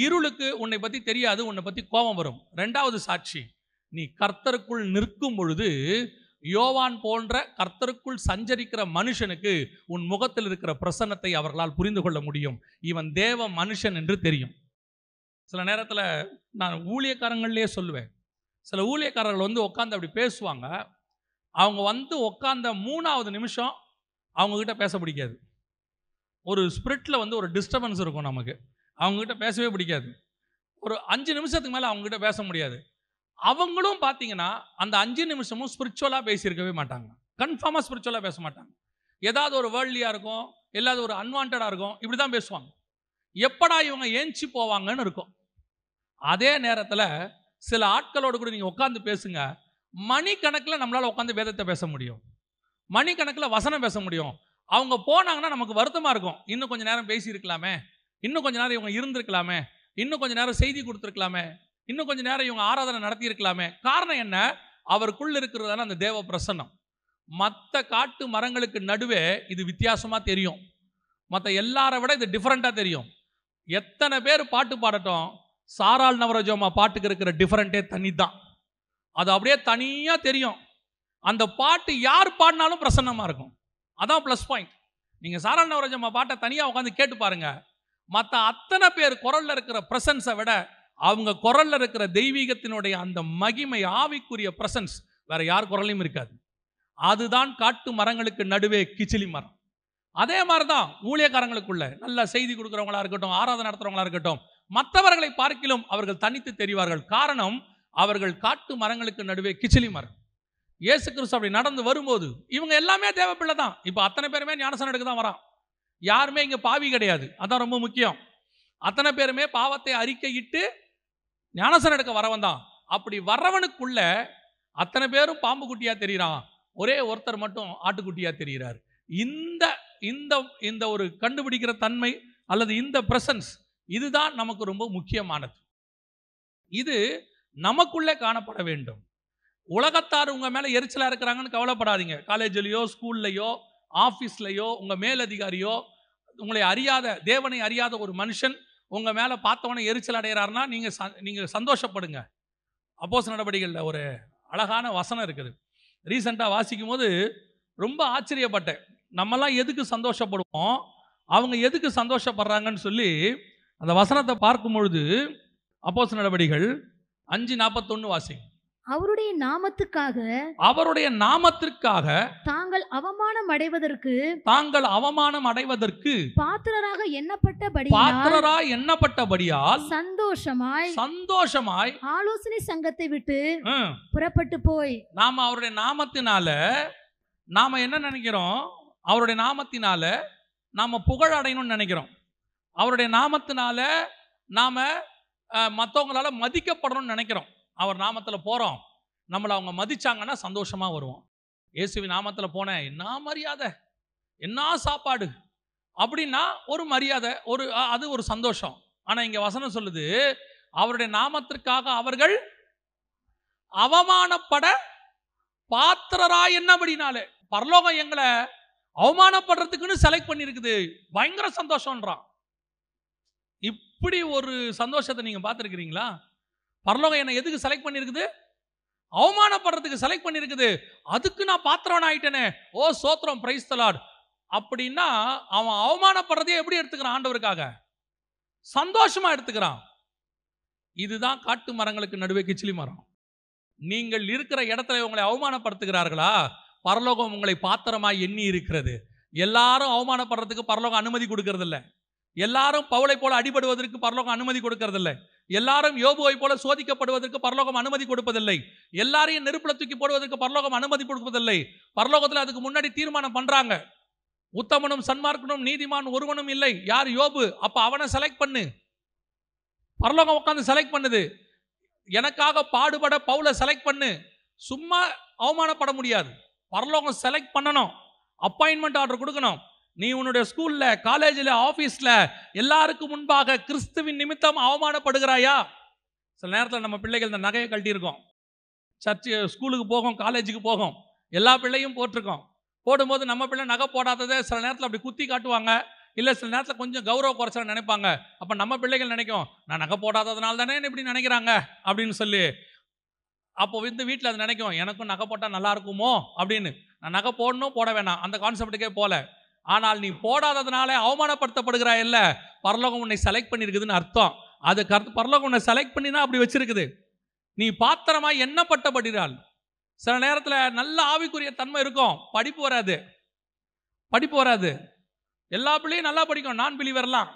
இருளுக்கு உன்னை பற்றி தெரியாது, உன்னை பற்றி கோபம் வரும். 2வது சாட்சி, நீ கர்த்தருக்குள் நிற்கும் பொழுது யோவான் போன்ற கர்த்தருக்குள் சஞ்சரிக்கிற மனுஷனுக்கு உன் முகத்தில் இருக்கிற பிரசன்னத்தை அவர்களால் புரிந்து கொள்ள முடியும். இவன் தேவ மனுஷன் என்று தெரியும். சில நேரத்தில் நான் ஊழியக்காரங்கள்லேயே சொல்லுவேன், சில ஊழியக்காரர்கள் வந்து உட்காந்து அப்படி பேசுவாங்க. அவங்க வந்து உட்காந்த 3வது நிமிஷம் அவங்கக்கிட்ட பேச பிடிக்காது. ஒரு ஸ்பிரிட்டில் வந்து ஒரு டிஸ்டர்பன்ஸ் இருக்கும் நமக்கு. அவங்கக்கிட்ட பேசவே பிடிக்காது. ஒரு 5 நிமிஷத்துக்கு மேலே அவங்கக்கிட்ட பேச முடியாது. அவங்களும் பார்த்தீங்கன்னா அந்த 5 நிமிஷமும் ஸ்பிரிச்சுவலாக பேசியிருக்கவே மாட்டாங்க. கன்ஃபார்மாக ஸ்பிரிச்சுவலாக பேச மாட்டாங்க. ஏதாவது ஒரு வேர்ல்டியாக இருக்கும், இல்லாத ஒரு அன்வான்டாக இருக்கும், இப்படி தான் பேசுவாங்க. எப்படா இவங்க ஏஞ்சி போவாங்கன்னு இருக்கும். அதே நேரத்தில் சில ஆட்களோடு கூட நீங்கள் உட்காந்து பேசுங்க, மணிக்கணக்கில் நம்மளால் உட்காந்து வேதத்தை பேச முடியும். மணிக்கணக்கில் வசனம் பேச முடியும். அவங்க போனாங்கன்னா நமக்கு வருத்தமாக இருக்கும், இன்னும் கொஞ்சம் நேரம் பேசியிருக்கலாமே, இன்னும் கொஞ்சம் நேரம் இவங்க இருந்திருக்கலாமே, இன்னும் கொஞ்சம் நேரம் செய்தி கொடுத்துருக்கலாமே, இன்னும் கொஞ்சம் நேரம் இவங்க ஆராதனை நடத்தியிருக்கலாமே. காரணம் என்ன? அவருக்குள்ள இருக்கிறதான அந்த தேவ பிரசன்னம். மற்ற காட்டு மரங்களுக்கு நடுவே இது வித்தியாசமாக தெரியும், மற்ற எல்லாரை விட இது டிஃப்ரெண்ட்டாக தெரியும். எத்தனை பேர் பாட்டு பாடட்டும், சாரால் நவரஜோமா பாட்டுக்கு இருக்கிற டிஃப்ரெண்ட்டே தனி தான். அது அப்படியே தனியாக தெரியும். அந்த பாட்டு யார் பாடினாலும் பிரசன்னமாக இருக்கும். அதான் ப்ளஸ் பாயிண்ட். நீங்கள் சாரால் நவரஜோமா பாட்டை தனியாக உட்காந்து கேட்டு பாருங்கள், மற்ற அத்தனை பேர் குரலில் இருக்கிற ப்ரெசன்ஸை விட அவங்க குரலில் இருக்கிற தெய்வீகத்தினுடைய அந்த மகிமை, ஆவிக்குரிய ப்ரெசன்ஸ் வேறு யார் குரலையும் இருக்காது. அதுதான் காட்டு மரங்களுக்கு நடுவே கிச்சிலி மரம். அதே மாதிரி தான் ஊழியக்காரங்களுக்குள்ள, நல்லா செய்தி கொடுக்குறவங்களா இருக்கட்டும், ஆராதனை நடத்துகிறவங்களா இருக்கட்டும், மற்றவர்களை பார்க்கிலும் அவர்கள் தனித்து தெரிவார்கள். காரணம், அவர்கள் காட்டு மரங்களுக்கு நடுவே கிச்சிலி மரம். இயேசு கிறிஸ்து அப்படி நடந்து வரும்போது இவங்க எல்லாமே தேவப்பிள்ளை தான். இப்போ அத்தனை பேருமே ஞானஸ்நானம் எடுக்க தான் வரான், யாருமே இங்கே பாவி கிடையாது. அதான் ரொம்ப முக்கியம். அத்தனை பேருமே பாவத்தை அறிக்கையிட்டு ஞானஸ்நானம் எடுக்க வரவன் தான். அப்படி வர்றவனுக்குள்ள அத்தனை பேரும் பாம்பு குட்டியாக தெரிகிறான், ஒரே ஒருத்தர் மட்டும் ஆட்டுக்குட்டியாக தெரிகிறார். இந்த இந்த இந்த ஒரு கண்டுபிடிக்கிற தன்மை அல்லது இந்த பிரசன்ஸ், இதுதான் நமக்கு ரொம்ப முக்கியமானது. இது நமக்குள்ளே காணப்பட வேண்டும். உலகத்தார் உங்கள் மேலே எரிச்சலாக இருக்கிறாங்கன்னு கவலைப்படாதீங்க. காலேஜ்லேயோ ஸ்கூல்லையோ ஆஃபீஸ்லையோ உங்கள் மேலதிகாரியோ உங்களை அறியாத, தேவனை அறியாத ஒரு மனுஷன் உங்கள் மேலே பார்த்தவொன்னே எரிச்சல் அடைகிறாருன்னா நீங்கள் சந்தோஷப்படுங்க. அப்போஸ் நடவடிக்கைகளில் ஒரு அழகான வசனம் இருக்குது. ரீசெண்டாக வாசிக்கும் போது ரொம்ப ஆச்சரியப்பட்டேன். நம்மலாம் எதுக்கு சந்தோஷப்படுவோம், அவங்க எதுக்கு சந்தோஷப்படுறாங்கன்னு சொல்லி அந்த வசனத்தை பார்க்கும் பொழுது, அப்போஸ் நடவடிக்கைகள் 5:41 வாசிக்கும். அவருடைய நாமத்துக்காக, அவருடைய நாமத்திற்காக தாங்கள் அவமானம் அடைவதற்கு, தாங்கள் அவமானம் அடைவதற்கு பாத்திரராக எண்ணப்பட்டபடியால், பாத்திரராக எண்ணப்பட்டபடியால் சந்தோஷமாய் சந்தோஷமாய் ஆலோசனை சங்கத்தை விட்டு புறப்பட்டு போய். நாம அவருடைய நாமத்தினால நாம என்ன நினைக்கிறோம்? அவருடைய நாமத்தினால நாம புகழ் அடையணும்னு நினைக்கிறோம். அவருடைய நாமத்தினால நாம மற்றவங்களால மதிக்கப்படணும்னு நினைக்கிறோம். அவர் நாமத்தில் போகிறோம், நம்மளை அவங்க மதித்தாங்கன்னா சந்தோஷமாக வருவோம். இயேசுவின் நாமத்தில் போனேன், என்ன மரியாதை, என்ன சாப்பாடு அப்படின்னா ஒரு மரியாதை, ஒரு அது ஒரு சந்தோஷம். ஆனால் இங்கே வசனம் சொல்லுது, அவருடைய நாமத்திற்காக அவர்கள் அவமானப்பட பாத்திரராய் என்னபடினாலே. பரலோகம் எங்களை அவமானப்படுறதுக்குன்னு செலக்ட் பண்ணியிருக்குது, பயங்கர சந்தோஷம்ன்றான். இப்படி ஒரு சந்தோஷத்தை நீங்கள் பார்த்துருக்கிறீங்களா? பரலோகம் என்னை எதுக்கு செலக்ட் பண்ணியிருக்குது? அவமானப்படுறதுக்கு செலக்ட் பண்ணியிருக்குது. அதுக்கு நான் பாத்திரவன் ஆகிட்டேனே, ஓ சோத்திரம், பிரைஸ் தி லார்ட். அப்படின்னா அவன் அவமானப்படுறதே எப்படி எடுத்துக்கிறான்? ஆண்டவருக்காக சந்தோஷமாக எடுத்துக்கிறான். இதுதான் காட்டு மரங்களுக்கு நடுவே கிச்சிலி மரம். நீங்கள் இருக்கிற இடத்துல உங்களை அவமானப்படுத்துகிறார்களா? பரலோகம் உங்களை பாத்திரமாக எண்ணி இருக்கிறது. எல்லாரும் அவமானப்படுறதுக்கு பரலோகம் அனுமதி கொடுக்கறதில்ல. எல்லாரும் பவுலை போல அடிபடுவதற்கு பரலோகம் அனுமதி கொடுக்கறதில்ல. எல்லாரும் யோபுவை போல சோதிக்கப்படுவதற்கு பரலோகம் அனுமதி கொடுப்பதில்லை. எல்லாரையும் நெருப்புல தூக்கி போடுவதற்கு பரலோகம் அனுமதி கொடுப்பதில்லை. பரலோகத்தில் அதுக்கு முன்னாடி தீர்மானம் பண்றாங்க, உத்தமனும் சன்மார்க்கனும் நீதிமான் ஒருவனும் இல்லை. யார்? யோபு. அப்ப அவனை செலக்ட் பண்ணு. பரலோகம் உட்காந்து செலக்ட் பண்ணுது. எனக்காக பாடுபட பவுலை செலக்ட் பண்ணு. சும்மா அவமானப்பட முடியாது, பரலோகம் செலக்ட் பண்ணணும், அப்பாயின்மெண்ட் ஆர்டர் கொடுக்கணும். நீ உன்னுடைய ஸ்கூல்ல, காலேஜில், ஆஃபீஸ்ல எல்லாருக்கும் முன்பாக கிறிஸ்துவின் நிமித்தம் அவமானப்படுகிறாயா? சில நேரத்தில் நம்ம பிள்ளைகள் இந்த நகையை கழட்டியிருக்கோம். சர்ச்சு ஸ்கூலுக்கு போகும், காலேஜுக்கு போகும், எல்லா பிள்ளையும் போட்டிருக்கோம். போடும்போது நம்ம பிள்ளை நகை போடாததை சில நேரத்தில் அப்படி குத்தி காட்டுவாங்க. இல்லை சில நேரத்தில் கொஞ்சம் கௌரவ குறைச்சல நினைப்பாங்க. அப்போ நம்ம பிள்ளைகள் நினைக்கும், நான் நகை போடாததுனால தானே இப்படி நினைக்கிறாங்க அப்படின்னு சொல்லி. அப்போ வந்து வீட்டில் அது நினைக்கும், எனக்கும் நகை போட்டால் நல்லா இருக்குமோ அப்படின்னு. நான் நகை போடணும் போட வேணாம், அந்த கான்செப்டுக்கே போகல. ஆனால் நீ போடாததுனால அவமானப்படுத்தப்படுகிறாய். இல்லை, பரலோகம் உன்னை செலக்ட் பண்ணியிருக்குதுன்னு அர்த்தம். அது பரலோகம் உன்னை செலக்ட் பண்ணினா அப்படி வச்சிருக்குது. நீ பாத்திரமாக எண்ணப்பட்டபடினால். சில நேரத்தில் நல்ல ஆவிக்குரிய தன்மை இருக்கும், படிப்பு வராது. எல்லா பிள்ளையும் நல்லா படிக்கும், நான் பிலிவர்லாம்.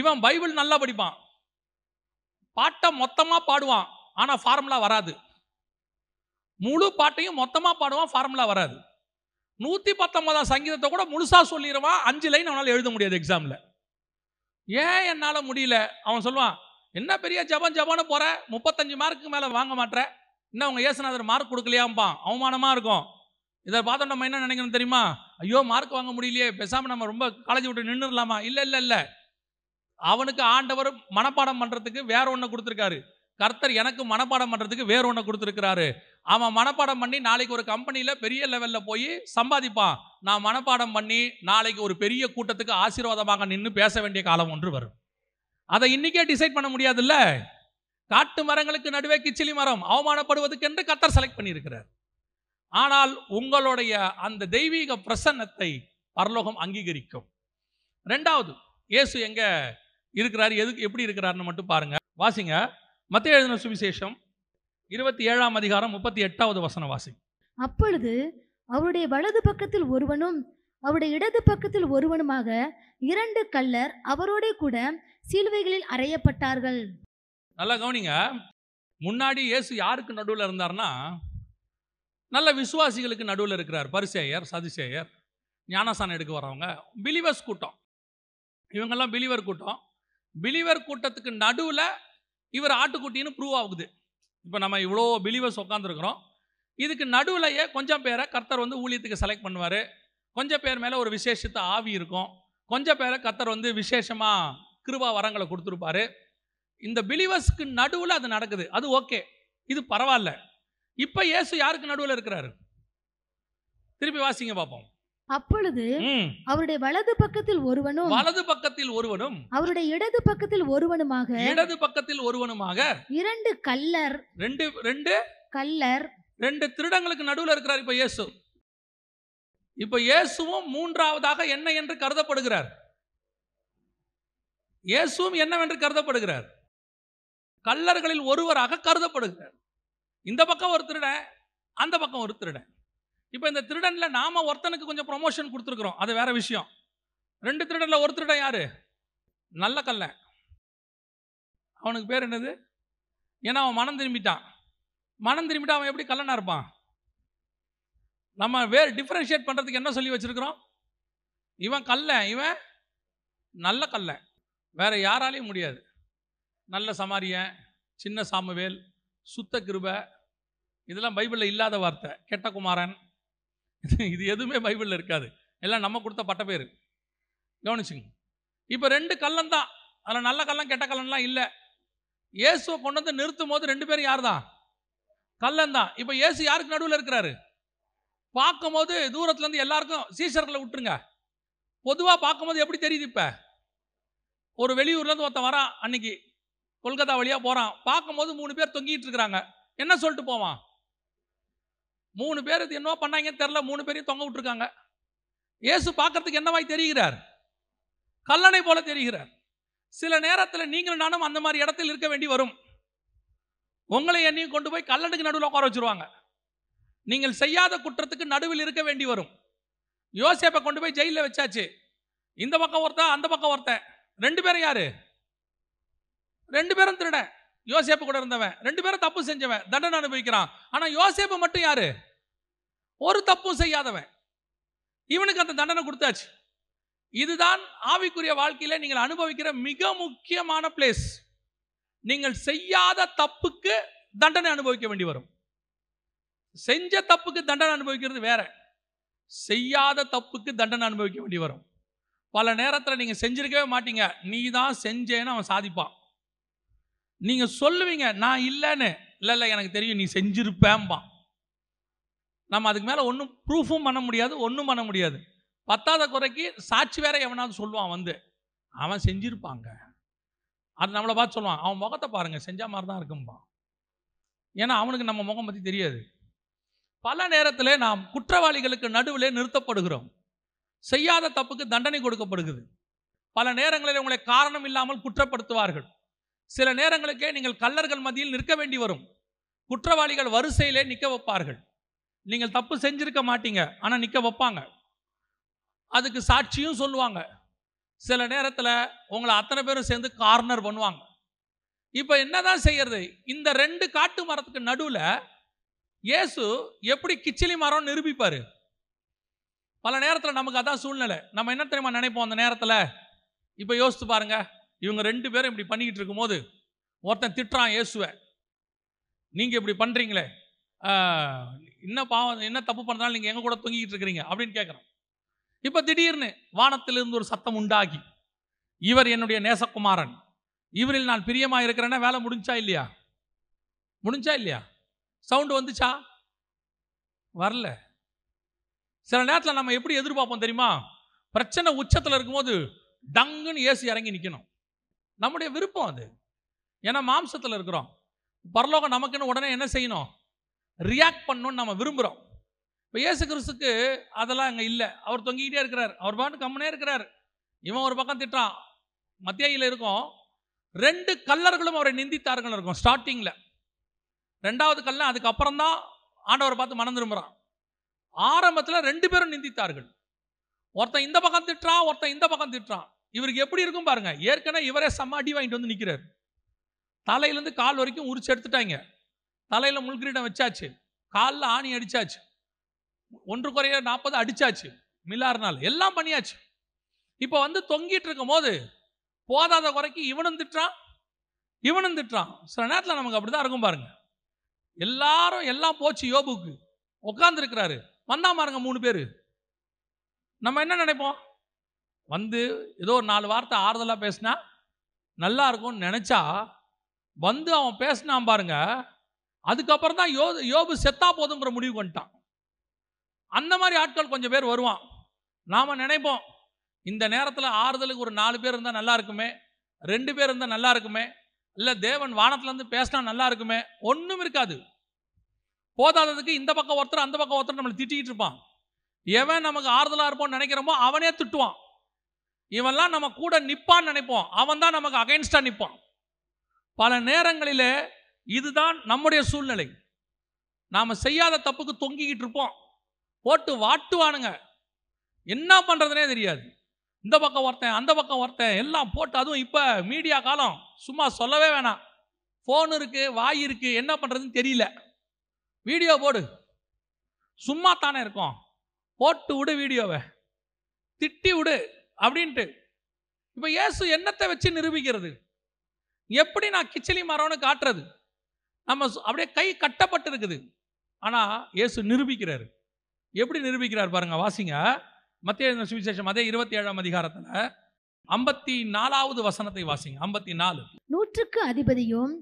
இவன் பைபிள் நல்லா படிப்பான், பாட்டை மொத்தமாக பாடுவான், ஆனால் ஃபார்முலா வராது. முழு பாட்டையும் மொத்தமாக பாடுவான், ஃபார்முலா வராது. 119 சங்கீதத்தை கூட முழுசா சொல்லிடுவான், 5 லைன் அவனால் எழுத முடியாது எக்ஸாமில். ஏன் என்னால் முடியல? அவன் சொல்லுவான், என்ன பெரிய ஜபான்னு போற, 35 மார்க்கு மேலே வாங்க மாட்டேற, இன்னும் அவங்க ஏசுநாதர் மார்க் கொடுக்கலையாம்பான். அவமானமாக இருக்கும். இதை பார்த்தோம் நம்ம என்ன நினைக்கணும் தெரியுமா? ஐயோ மார்க் வாங்க முடியலையே, பேசாமல் நம்ம ரொம்ப காலேஜ் விட்டு நின்றுடலாமா? இல்லை இல்லை இல்லை, அவனுக்கு ஆண்டவர் மனப்பாடம் பண்ணுறதுக்கு வேற ஒன்று கொடுத்துருக்காரு. கர்த்தர் எனக்கு மனப்பாடம் பண்ணுறதுக்கு வேற ஒன்று கொடுத்துருக்கிறாரு. அவன் மனப்பாடம் பண்ணி நாளைக்கு ஒரு கம்பெனியில் பெரிய லெவலில் போய் சம்பாதிப்பான். நான் மனப்பாடம் பண்ணி நாளைக்கு ஒரு பெரிய கூட்டத்துக்கு ஆசீர்வாதமாக நின்று பேச வேண்டிய காலம் ஒன்று வரும். அதை இன்றைக்கே டிசைட் பண்ண முடியாதுல்ல. காட்டு மரங்களுக்கு நடுவே கிச்சிலி மரம், அவமானப்படுவதுக்கென்று கர்த்தர் செலக்ட் பண்ணியிருக்கிறார். ஆனால் உங்களுடைய அந்த தெய்வீக பிரசன்னத்தை பரலோகம் அங்கீகரிக்கும். ரெண்டாவது, இயேசு எங்கே இருக்கிறார், எதுக்கு எப்படி இருக்கிறார்னு மட்டும் பாருங்க. வாசிங்க மத்தேயு எழுதின சுவிசேஷம் 27 அதிகாரம் 38வது வசனம் வாசிங்க. அப்பொழுது அவருடைய வலது பக்கத்தில் ஒருவனும் அவருடைய இடது பக்கத்தில் ஒருவனுமாக 2 கள்ளர் அவரோட கூட சிலுவைகளில் அறையப்பட்டார்கள். நல்லா கவனிங்க. முன்னாடி இயேசு யாருக்கு நடுவில் இருந்தார்னா நல்ல விசுவாசிகளுக்கு நடுவில் இருக்கிறார். பரிசேயர், சதுசேயர், ஞானசானம் எடுக்க வரவங்க, பிலிவர்ஸ் கூட்டம், இவங்கெல்லாம் பிலிவர் கூட்டம். பிலிவர் கூட்டத்துக்கு நடுவில் இவர் ஆட்டுக்குட்டின்னு ப்ரூவ் ஆகுது. இப்போ நம்ம இவ்வளோ பிலிவர்ஸ் உட்காந்துருக்குறோம், இதுக்கு நடுவிலையே கொஞ்சம் பேரை கர்த்தர் வந்து ஊழியத்துக்கு செலக்ட் பண்ணுவார். கொஞ்சம் பேர் மேலே ஒரு விசேஷத்தை ஆவி இருக்கும், கொஞ்சம் பேரை கர்த்தர் வந்து விசேஷமாக கிருபா வரங்களை கொடுத்துருப்பாரு. இந்த பிலிவர்ஸ்க்கு நடுவில் அது நடக்குது, அது ஓகே, இது பரவாயில்ல. இப்போ இயேசு யாருக்கு நடுவில் இருக்கிறாரு? திருப்பி வாசிங்க பாப்போம். அப்பொழுது அவருடைய வலது பக்கத்தில் ஒருவனும் அவருடைய இடது பக்கத்தில் ஒருவனுமாக 2 கள்ளர் 2 திருடங்களுக்கு நடுவில் இருக்கிறார். இப்ப இயேசு, இயேசுவும் மூன்றாவதாக என்ன என்று கருதப்படுகிறார்? இயேசுவும் என்னவென்று கருதப்படுகிறார்? கள்ளர்களில் ஒருவராக கருதப்படுகிறார். இந்த பக்கம் ஒரு திருடன், அந்த பக்கம் ஒரு திருடன். இப்போ இந்த திருடனில் நாம் ஒருத்தனுக்கு கொஞ்சம் ப்ரொமோஷன் கொடுத்துருக்குறோம், அது வேறு விஷயம். 2 திருடனில் ஒரு திருடன் யார்? நல்ல கள்ளன். அவனுக்கு பேர் என்னது? ஏன்னா அவன் மனம் திரும்பிட்டான். மனம் திரும்பிட்டான், அவன் எப்படி கள்ளனாக இருப்பான்? நம்ம வேறு டிஃப்ரென்ஷியேட் பண்ணுறதுக்கு என்ன சொல்லி வச்சுருக்கிறோம்? இவன் கள்ளன், இவன் நல்ல கள்ளன், வேறு யாராலையும் முடியாது. நல்ல சமாரியன், சின்ன சாமுவேல், சுத்த கிருப, இதெல்லாம் பைபிளில் இல்லாத வார்த்தை. கெட்ட குமாரன், இது எதுவுமே பைபிளில் இருக்காது, எல்லாம் நம்ம கொடுத்த பட்ட பேர். கவனிச்சுங்க. இப்போ 2 கள்ளன் தான், அதில் நல்ல கள்ளன் கெட்ட கள்ளன்லாம் இல்லை. இயேசுவை கொண்டு வந்து நிறுத்தும் போது 2 பேரும் யார் தான்? கள்ளன் தான். இப்போ இயேசு யாருக்கு நடுவில் இருக்கிறாரு? பார்க்கும் போது தூரத்துலேருந்து எல்லாருக்கும் சீஷர்களை விட்டுருங்க, பொதுவாக பார்க்கும்போது எப்படி தெரியுது? இப்போ ஒரு வெளியூர்லேருந்து ஒருத்தன் வரான், அன்னைக்கு கொல்கத்தா வழியாக போகிறான், பார்க்கும்போது 3 பேர் தொங்கிட்டு இருக்கிறாங்க, என்ன சொல்லிட்டு போவான்? 3 பேர் இது என்னவோ பண்ணாங்கன்னு தெரில, 3 பேரையும் தொங்க விட்டுருக்காங்க. இயேசு பார்க்கறதுக்கு என்னவாய் தெரிகிறார்? கல்லணை போல தெரிகிறார். சில நேரத்தில் நீங்களும் நானும் அந்த மாதிரி இடத்தில் இருக்க வேண்டி வரும். உங்களை என்னையும் கொண்டு போய் கல்லணுக்கு நடுவில் உட்கார வச்சுருவாங்க. நீங்கள் செய்யாத குற்றத்துக்கு நடுவில் இருக்க வேண்டி வரும். யோசேப்பை கொண்டு போய் ஜெயிலில் வச்சாச்சு, இந்த பக்கம் ஒருத்தன் அந்த பக்கம் ஒருத்தன், 2 பேரும் யாரு? 2 பேரும் திருடன். யோசேப்பு கூட இருந்தவன் 2 பேரும் தப்பு செஞ்சவன், தண்டனை அனுபவிக்கிறான். ஆனால் யோசேப்பு மட்டும் யாரு? ஒரு தப்பும் செய்யாதவன். இவனுக்கு அந்த தண்டனை கொடுத்தாச்சு. இதுதான் ஆவிக்குரிய வாழ்க்கையில நீங்கள் அனுபவிக்கிற மிக முக்கியமான பிளேஸ். நீங்கள் செய்யாத தப்புக்கு தண்டனை அனுபவிக்க வேண்டி வரும். செஞ்ச தப்புக்கு தண்டனை அனுபவிக்கிறது வேற, செய்யாத தப்புக்கு தண்டனை அனுபவிக்க வேண்டி வரும். பல நேரத்தில் நீங்கள் செஞ்சிருக்கவே மாட்டீங்க, நீ தான் செஞ்சேன்னு அவன் சாதிப்பான். நீங்கள் சொல்லுவீங்க நான் இல்லைன்னு, இல்லை இல்லை எனக்கு தெரியும் நீ செஞ்சிருப்பேம்பான். நம்ம அதுக்கு மேலே ஒன்றும் ப்ரூஃபும் பண்ண முடியாது, ஒன்றும் பண்ண முடியாது. 10வது குறைக்கு சாட்சி வேற எவனாவது சொல்லுவான், வந்து அவன் செஞ்சிருப்பாங்க, அது நம்மளை பார்த்து சொல்லுவான், அவன் முகத்தை பாருங்கள் செஞ்ச மாதிரி தான் இருக்கும்பான். ஏன்னா அவனுக்கு நம்ம முகம் பற்றி தெரியாது. பல நேரத்தில் நாம் குற்றவாளிகளுக்கு நடுவில் நிறுத்தப்படுகிறோம். செய்யாத தப்புக்கு தண்டனை கொடுக்கப்படுகிறது. பல நேரங்களில் உங்களை காரணம் இல்லாமல் குற்றப்படுத்துவார்கள். சில நேரங்களுக்கே நீங்கள் கள்ளர்கள் மத்தியில் நிற்க வேண்டி வரும். குற்றவாளிகள் வரிசையிலே நிற்க வைப்பார்கள். நீங்கள் தப்பு செஞ்சிருக்க மாட்டீங்க, ஆனால் நிற்க வைப்பாங்க, அதுக்கு சாட்சியும் சொல்லுவாங்க. சில நேரத்தில் உங்களை அத்தனை பேரும் சேர்ந்து கார்னர் பண்ணுவாங்க. இப்போ என்னதான் செய்யறது? இந்த 2 காட்டு மரத்துக்கு நடுவில் இயேசு எப்படி கிச்சிலி மரம் நிரூபிப்பார்? பல நேரத்தில் நமக்கு அதான் சூழ்நிலை. நம்ம என்ன தெரியுமா நினைப்போம் அந்த நேரத்தில்? இப்போ யோசித்து பாருங்க, இவங்க 2 பேரும் இப்படி பண்ணிக்கிட்டு இருக்கும்போது ஒருத்தன் திட்டுறான் இயேசுவை, நீங்கள் இப்படி பண்ணுறீங்களே, என்ன பாவம், என்ன தப்பு பண்ணுறதுனால நீங்கள் எங்கள் கூட தொங்கிக்கிட்டு இருக்கிறீங்க அப்படின்னு கேட்குறோம். இப்போ திடீர்னு வானத்திலிருந்து ஒரு சத்தம் உண்டாகி, இவர் என்னுடைய நேசகுமாரன், இவரில் நான் பிரியமாக இருக்கிறேன்னா வேலை முடிஞ்சா இல்லையா? முடிஞ்சா இல்லையா? சவுண்டு வந்துச்சா? வரல. சில நேரத்தில் நம்ம எப்படி எதிர்பார்ப்போம் தெரியுமா? பிரச்சனை உச்சத்தில் இருக்கும்போது டங்குன்னு ஏசி இறங்கி நிற்கணும், நம்முடைய விருப்பம் அது. ஏன்னா மாம்சத்தில் இருக்கிறோம். பரலோகம் நமக்குன்னு உடனே என்ன செய்யணும்? ரியாக்ட் பண்ணணும்னு நம்ம விரும்புகிறோம். இப்போ இயேசு கிறிஸ்துக்கு அதெல்லாம் அங்கே இல்லை. அவர் தொங்கிக்கிட்டே இருக்கிறார், அவர் பாட்டு கம்முனே இருக்கிறார். இவன் ஒரு பக்கம் திட்டான். மத்தியாயில் இருக்கும் ரெண்டு கல்லர்களும் அவரை நிந்தித்தார்கள் இருக்கும். ஸ்டார்டிங்கில் ரெண்டாவது கல்லன், அதுக்கப்புறம் தான் ஆண்டவரை பார்த்து மனம் திரும்புகிறான். ஆரம்பத்தில் ரெண்டு பேரும் நிந்தித்தார்கள். ஒருத்தன் இந்த பக்கம் திட்டுறான், ஒருத்தன் இந்த பக்கம் திட்டுறான். இவருக்கு எப்படி இருக்கும் பாருங்க. ஏற்கனவே இவரே சமாடி வாங்கிட்டு வந்து நிற்கிறார். தலையிலேருந்து கால் வரைக்கும் உரிச்சு எடுத்துட்டாங்க. தலையில் முள்கிரீடம் வச்சாச்சு, காலில் ஆணி அடித்தாச்சு, 1 குறைய 40 அடித்தாச்சு, மிலாறுனால் எல்லாம் பண்ணியாச்சு. இப்போ வந்து தொங்கிட்டு இருக்கும் போது போதாத குறைக்கு இவனும் திட்டுறான், இவனும் திட்டுறான். சில நேரத்தில் நமக்கு அப்படி தான் இருக்கும் பாருங்க. எல்லாரும் எல்லாம் போச்சு. யோபுக்கு உட்காந்துருக்கிறாரு, வந்தா பாருங்க 3 பேர். நம்ம என்ன நினைப்போம்? வந்து ஏதோ ஒரு 4 வார்த்தை ஆறுதலாக பேசினா நல்லா இருக்கும்னு நினச்சா வந்து அவன் பேசினான் பாருங்க. அதுக்கப்புறம் தான் யோபு செத்தா போதுங்கிற முடிவு கொண்டான். அந்த மாதிரி ஆட்கள் கொஞ்சம் பேர் வருவான். நாம் நினைப்போம், இந்த நேரத்தில் ஆறுதலுக்கு ஒரு 4 பேர் இருந்தால் நல்லா இருக்குமே, 2 பேர் இருந்தால் நல்லா இருக்குமே, இல்லை தேவன் வானத்துலேருந்து பேசினா நல்லா இருக்குமே. ஒன்றும் இருக்காது. போதாததுக்கு இந்த பக்கம் ஒருத்தர், அந்த பக்கம் ஒருத்தர் நம்மளை திட்டிக்கிட்டு இருப்பான். எவன் நமக்கு ஆறுதலாக இருப்போம்னு நினைக்கிறோமோ அவனே திட்டுவான். இவெல்லாம் நம்ம கூட நிற்பான்னு நினைப்போம், அவன் தான் நமக்கு அகைன்ஸ்டாக நிற்பான். பல நேரங்களில் இதுதான் நம்முடைய சூழ்நிலை. நாம் செய்யாத தப்புக்கு தொங்கிக்கிட்டு இருப்போம், போட்டு வாட்டுவானுங்க, என்ன பண்ணுறதுனே தெரியாது. இந்த பக்கம் ஒருத்தன், அந்த பக்கம் ஒருத்தன், எல்லாம் போட்டு. அதுவும் இப்போ மீடியா காலம், சும்மா சொல்லவே வேணாம். ஃபோன் இருக்குது, வாய் இருக்குது, என்ன பண்ணுறதுன்னு தெரியல. வீடியோ போடு, சும்மா தானே இருக்கும், போட்டு விடு, வீடியோவை திட்டி விடு அப்படின்ட்டு. இப்போ இயேசு என்னத்தை வச்சு நிரூபிக்கிறது? எப்படி நான் கிச்சலி மரம்னு காட்டுறது? நம்ம அப்படியே கை கட்டப்பட்டு இருக்குது. ஆனால் இயேசு நிரூபிக்கிறார். எப்படி நிரூபிக்கிறார் பாருங்க, வாசிங்க. மத்தேயு சுவிசேஷம் அதே 27ஆம் அதிகாரத்தில் 54வது வசனத்தை வாசிங்க. 54. 100க்கு அதிபதியும்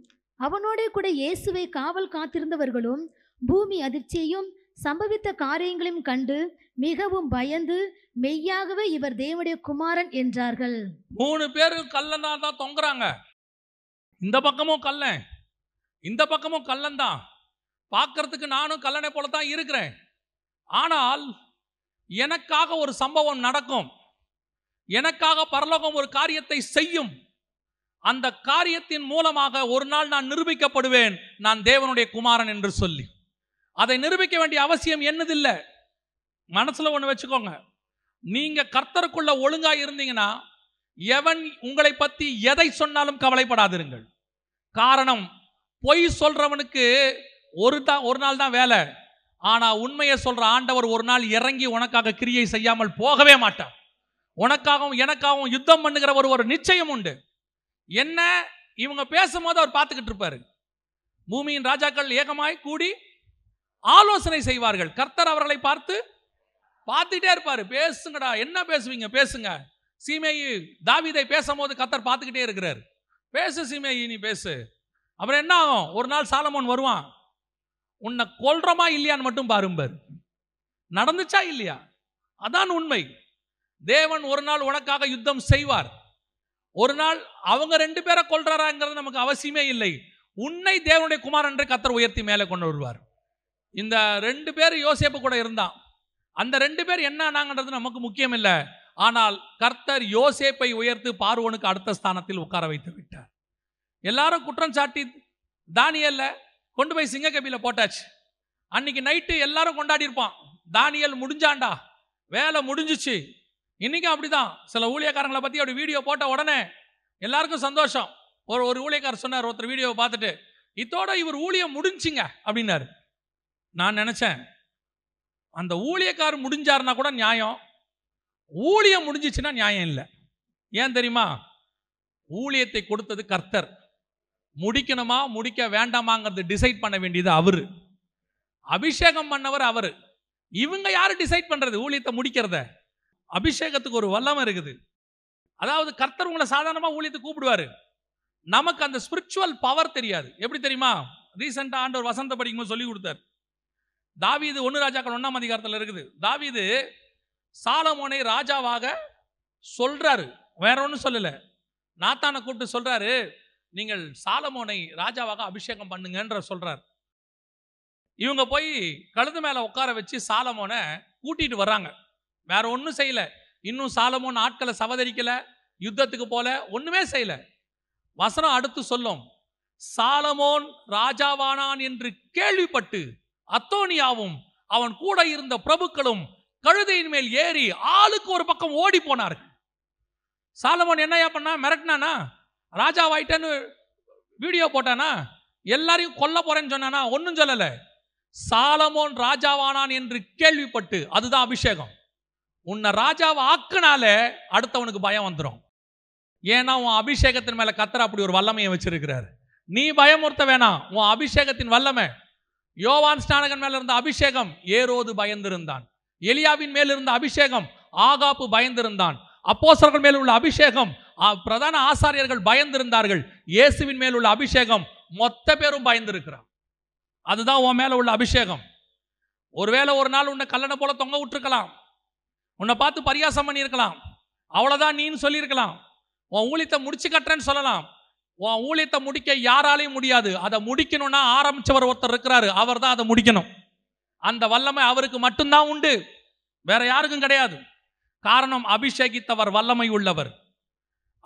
அவனோட கூட இயேசுவை காவல் காத்திருந்தவர்களும் பூமி அதிர்ச்சியையும் சம்பவித்த காரியங்களையும் கண்டு மிகவும் பயந்து, மெய்யாகவே இவர் தேவனுடைய குமாரன் என்றார்கள். 3 பேர் கல்லனா தான் தொங்குறாங்க. இந்த பக்கமும் கல்லன், இந்த பக்கமும் கல்லன் தான். பார்க்கறதுக்கு நானும் கல்லனை போல தான் இருக்கிறேன். ஆனால் எனக்காக ஒரு சம்பவம் நடக்கும், எனக்காக பரலோகம் ஒரு காரியத்தை செய்யும். அந்த காரியத்தின் மூலமாக ஒரு நாள் நான் நிரூபிக்கப்படுவேன், நான் தேவனுடைய குமாரன் என்று சொல்லி. அதை நிரூபிக்க வேண்டிய அவசியம் என்னதில்லை. மனசில் ஒன்று வச்சுக்கோங்க, நீங்கள் கர்த்தருக்குள்ள ஒழுங்காக இருந்தீங்கன்னா எவன் உங்களை பற்றி எதை சொன்னாலும் கவலைப்படாதிருங்கள். காரணம், பொய் சொல்கிறவனுக்கு ஒரு நாள் தான் வேலை. ஆனால் உண்மையை சொல்கிற ஆண்டவர் ஒரு நாள் இறங்கி உனக்காக கிரியை செய்யாமல் போகவே மாட்டார். உனக்காகவும் எனக்காகவும் யுத்தம் பண்ணுகிற ஒரு நிச்சயம் உண்டு. என்ன இவங்க பேசும்போது அவர் பார்த்துக்கிட்டு இருப்பார். பூமியின் ராஜாக்கள் ஏகமாய் கூடி ஆலோசனை செய்வார்கள். கர்த்தர் அவர்களை பார்த்துட்டே இருப்பார். பேசுங்கடா, என்ன பேசுவீங்க, பேசுங்க. சீமேயி தாவீதை பேசும்போது கர்த்தர் பார்த்துக்கிட்டே இருக்கிறார். பேசு சீமேயி, நீ பேசு. அப்புறம் என்ன ஆகும்? ஒரு நாள் சாலமோன் வருவான். உன்னை கொல்றமா இல்லையான்னு மட்டும் பாரும்பார். நடந்துச்சா இல்லையா? அதான் உண்மை. தேவன் ஒரு நாள் உனக்காக யுத்தம் செய்வார். ஒரு நாள் அவங்க 2 பேரை கொல்றாராங்கிறது நமக்கு அவசியமே இல்லை. உன்னை தேவனுடைய குமாரன் என்று கர்த்தர் உயர்த்தி மேலே கொண்டு வருவார். இந்த 2 பேர் யோசேப்பு கூட இருந்தான். அந்த 2 பேர் என்ன ஆனாங்கன்றது நமக்கு முக்கியம் இல்லை. ஆனால் கர்த்தர் யோசேப்பை உயர்த்து பார்வோனுக்கு அடுத்த ஸ்தானத்தில் உட்கார வைத்து விட்டார். எல்லாரும் குற்றம் சாட்டி தானியேல கொண்டு போய் சிங்கக்கபில போட்டாச்சு. அன்னைக்கு நைட்டு எல்லாரும் கொண்டாடி இருப்பான், தானியேல் முடிஞ்சாண்டா, வேலை முடிஞ்சிச்சு. இன்றைக்கும் அப்படிதான். சில ஊழியக்காரங்களை பற்றி அப்படி வீடியோ போட்ட உடனே எல்லாருக்கும் சந்தோஷம். ஒரு ஊழியக்காரர் சொன்னார், ஒருத்தர் வீடியோவை பார்த்துட்டு, இதோட இவர் ஊழியம் முடிஞ்சுங்க அப்படின்னாரு. நான் நினச்சேன், அந்த ஊழியக்காரர் முடிஞ்சாருன்னா கூட நியாயம், ஊழியம் முடிஞ்சிச்சுன்னா நியாயம் இல்லை. ஏன் தெரியுமா? ஊழியத்தை கொடுத்தது கர்த்தர். முடிக்கணுமா முடிக்க வேண்டாமாங்கிறது டிசைட் பண்ண வேண்டியது அவர். அபிஷேகம் பண்ணவர் அவர். இவங்க யாரு டிசைட் பண்றது ஊழியத்தை முடிக்கிறத? அபிஷேகத்துக்கு ஒரு வல்லமை இருக்குது. அதாவது கர்த்தர் உங்களை சாதாரணமாக ஊழியத்தை கூப்பிடுவாரு, நமக்கு அந்த ஸ்பிரிச்சுவல் பவர் தெரியாது. எப்படி தெரியுமா? ரீசெண்டாக ஆண்டவர் வசந்த படிக்கும்போது சொல்லி கொடுத்தார். தாவீது 1 ராஜாக்கள் 1ஆம் அதிகாரத்தில் இருக்குது. தாவீது சாலமோனை ராஜாவாக சொல்றாரு, வேற ஒன்றும் சொல்லலை. நாத்தானை கூப்பிட்டு சொல்றாரு, நீங்கள் சாலமோனை ராஜாவாக அபிஷேகம் பண்ணுங்கன்ற சொல்றார். இவங்க போய் கழுத்து மேலே உட்கார வச்சு சாலமோனை கூட்டிட்டு வர்றாங்க. வேற ஒன்றும் செய்யல, இன்னும் சாலமோன் ஆட்களை சவதரிக்கல, யுத்தத்துக்கு போல ஒண்ணுமே செய்யல. வசனம் அடுத்து சொல்லும், சாலமோன் ராஜாவானான் என்று கேள்விப்பட்டு அத்தோனியாவும் அவன் கூட இருந்த பிரபுக்களும் கழுதையின் மேல் ஏறி ஆளுக்கு ஒரு பக்கம் ஓடி போனார்கள். சாலமோன் என்னையா பண்ணா? மிரட்டினானா? ராஜாவாயிட்டேன்னு வீடியோ போட்டானா? எல்லாரையும் கொல்ல போறேன்னு சொன்னானா? ஒன்றும் சொல்லல. சாலமோன் ராஜாவானான் என்று கேள்விப்பட்டு, அதுதான் அபிஷேகம். உன்னை ராஜாவை ஆக்குனாலே அடுத்தவனுக்கு பயம் வந்துடும். ஏன்னா உன் அபிஷேகத்தின் மேல கர்த்தர் அப்படி ஒரு வல்லமையை வச்சிருக்கிறார். நீ பயமுறுத்த வேணாம், உன் அபிஷேகத்தின் வல்லமை. யோவான் ஸ்நானகன் மேல இருந்த அபிஷேகம் ஏரோது பயந்திருந்தான். எலியாவின் மேல் இருந்த அபிஷேகம் ஆகாப்பு பயந்திருந்தான். அப்போஸ்தலர்கள் மேல் உள்ள அபிஷேகம் பிரதான ஆசாரியர்கள் பயந்திருந்தார்கள். இயேசுவின் மேல் உள்ள அபிஷேகம் மொத்த பேரும் பயந்திருக்கிறான். அதுதான் உன் மேல உள்ள அபிஷேகம். ஒருவேளை ஒரு நாள் உன்னை கல்லணை போல தொங்க விட்டுருக்கலாம், உன்னை பார்த்து பரியாசம் பண்ணியிருக்கலாம், அவ்வளோதான் நீன்னு சொல்லியிருக்கலாம், உன் ஊழியத்தை முடிச்சு கட்டுறேன்னு சொல்லலாம். உன் ஊழியத்தை முடிக்க யாராலையும் முடியாது. அதை முடிக்கணும்னா ஆரம்பிச்சவர் ஒருத்தர் இருக்கிறாரு, அவர் தான் அதை முடிக்கணும். அந்த வல்லமை அவருக்கு மட்டும்தான் உண்டு, வேற யாருக்கும் கிடையாது. காரணம், அபிஷேகித்தவர் வல்லமை உள்ளவர்.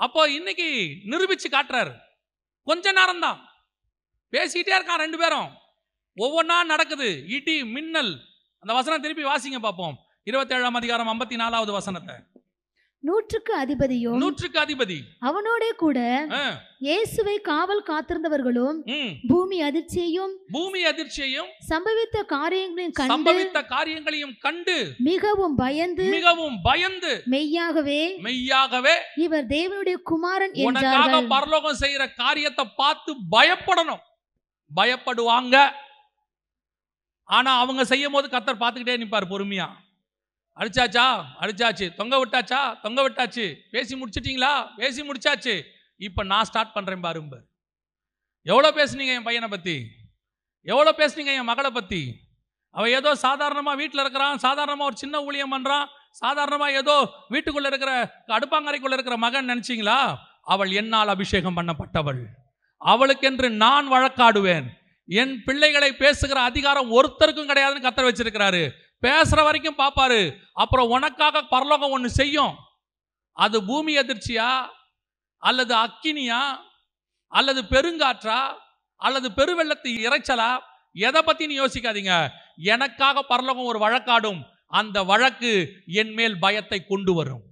அப்போ இன்னைக்கு நிரூபிச்சு காட்டுறாரு. கொஞ்ச நேரம் தான் பேசிக்கிட்டே இருக்கான் ரெண்டு பேரும், ஒவ்வொன்றா நடக்குது. இடி மின்னல். அந்த வசனம் திருப்பி வாசிங்க பார்ப்போம். 27ஆம் அதிகாரம் 54வது வசனத்தை. 100க்கு அதிபதி அவனோட கூட இயேசுவை காவல் காத்திருந்தவர்களும் பூமி அதிர்ச்சியையும் சம்பவித்த காரியங்களையும் கண்டு மிகவும் பயந்து மெய்யாகவே இவர் தேவனுடைய குமாரன் என்றார்கள். பரலோகம் செய்யற காரியத்தை பார்த்து பயப்படணும், பயப்படுவாங்க. ஆனா அவங்க செய்யும் போது கர்த்தர் பார்த்துக்கிட்டே நிற்பார் பொறுமையா. அடிச்சாச்சு, தொங்க விட்டாச்சு, பேசி முடிச்சிட்டீங்களா? பேசி முடிச்சாச்சு, இப்போ நான் ஸ்டார்ட் பண்ணுறேன் பாருங்க. எவ்வளோ பேசுனீங்க என் பையனை பற்றி, எவ்வளோ பேசுனீங்க என் மகளை பற்றி. அவன் ஏதோ சாதாரணமாக வீட்டில் இருக்கிறான், சாதாரணமாக ஒரு சின்ன ஊழியம் பண்ணுறான், சாதாரணமாக ஏதோ வீட்டுக்குள்ளே இருக்கிற அடுப்பாங்கரைக்குள்ளே இருக்கிற மகன் நினச்சிங்களா? அவள் என்னால் அபிஷேகம் பண்ணப்பட்டவள், அவளுக்கென்று நான் வழக்காடுவேன். என் பிள்ளைகளை பேசுகிற அதிகாரம் ஒருத்தருக்கும் கிடையாதுன்னு கர்த்தர் வச்சிருக்கிறாரு. பேசுற வரைக்கும் பார்ப்பாரு, அப்புறம் உனக்காக பரலோகம் ஒன்று செய்யும். அது பூமி அதிர்ச்சியா, அல்லது அக்கினியா, அல்லது பெருங்காற்றா, அல்லது பெருவெள்ளத்து இறைச்சலா, எதை பத்தின்னு யோசிக்காதீங்க. எனக்காக பரலோகம் ஒரு வழக்காடும். அந்த வழக்கு என் மேல் பயத்தை கொண்டு வரும்.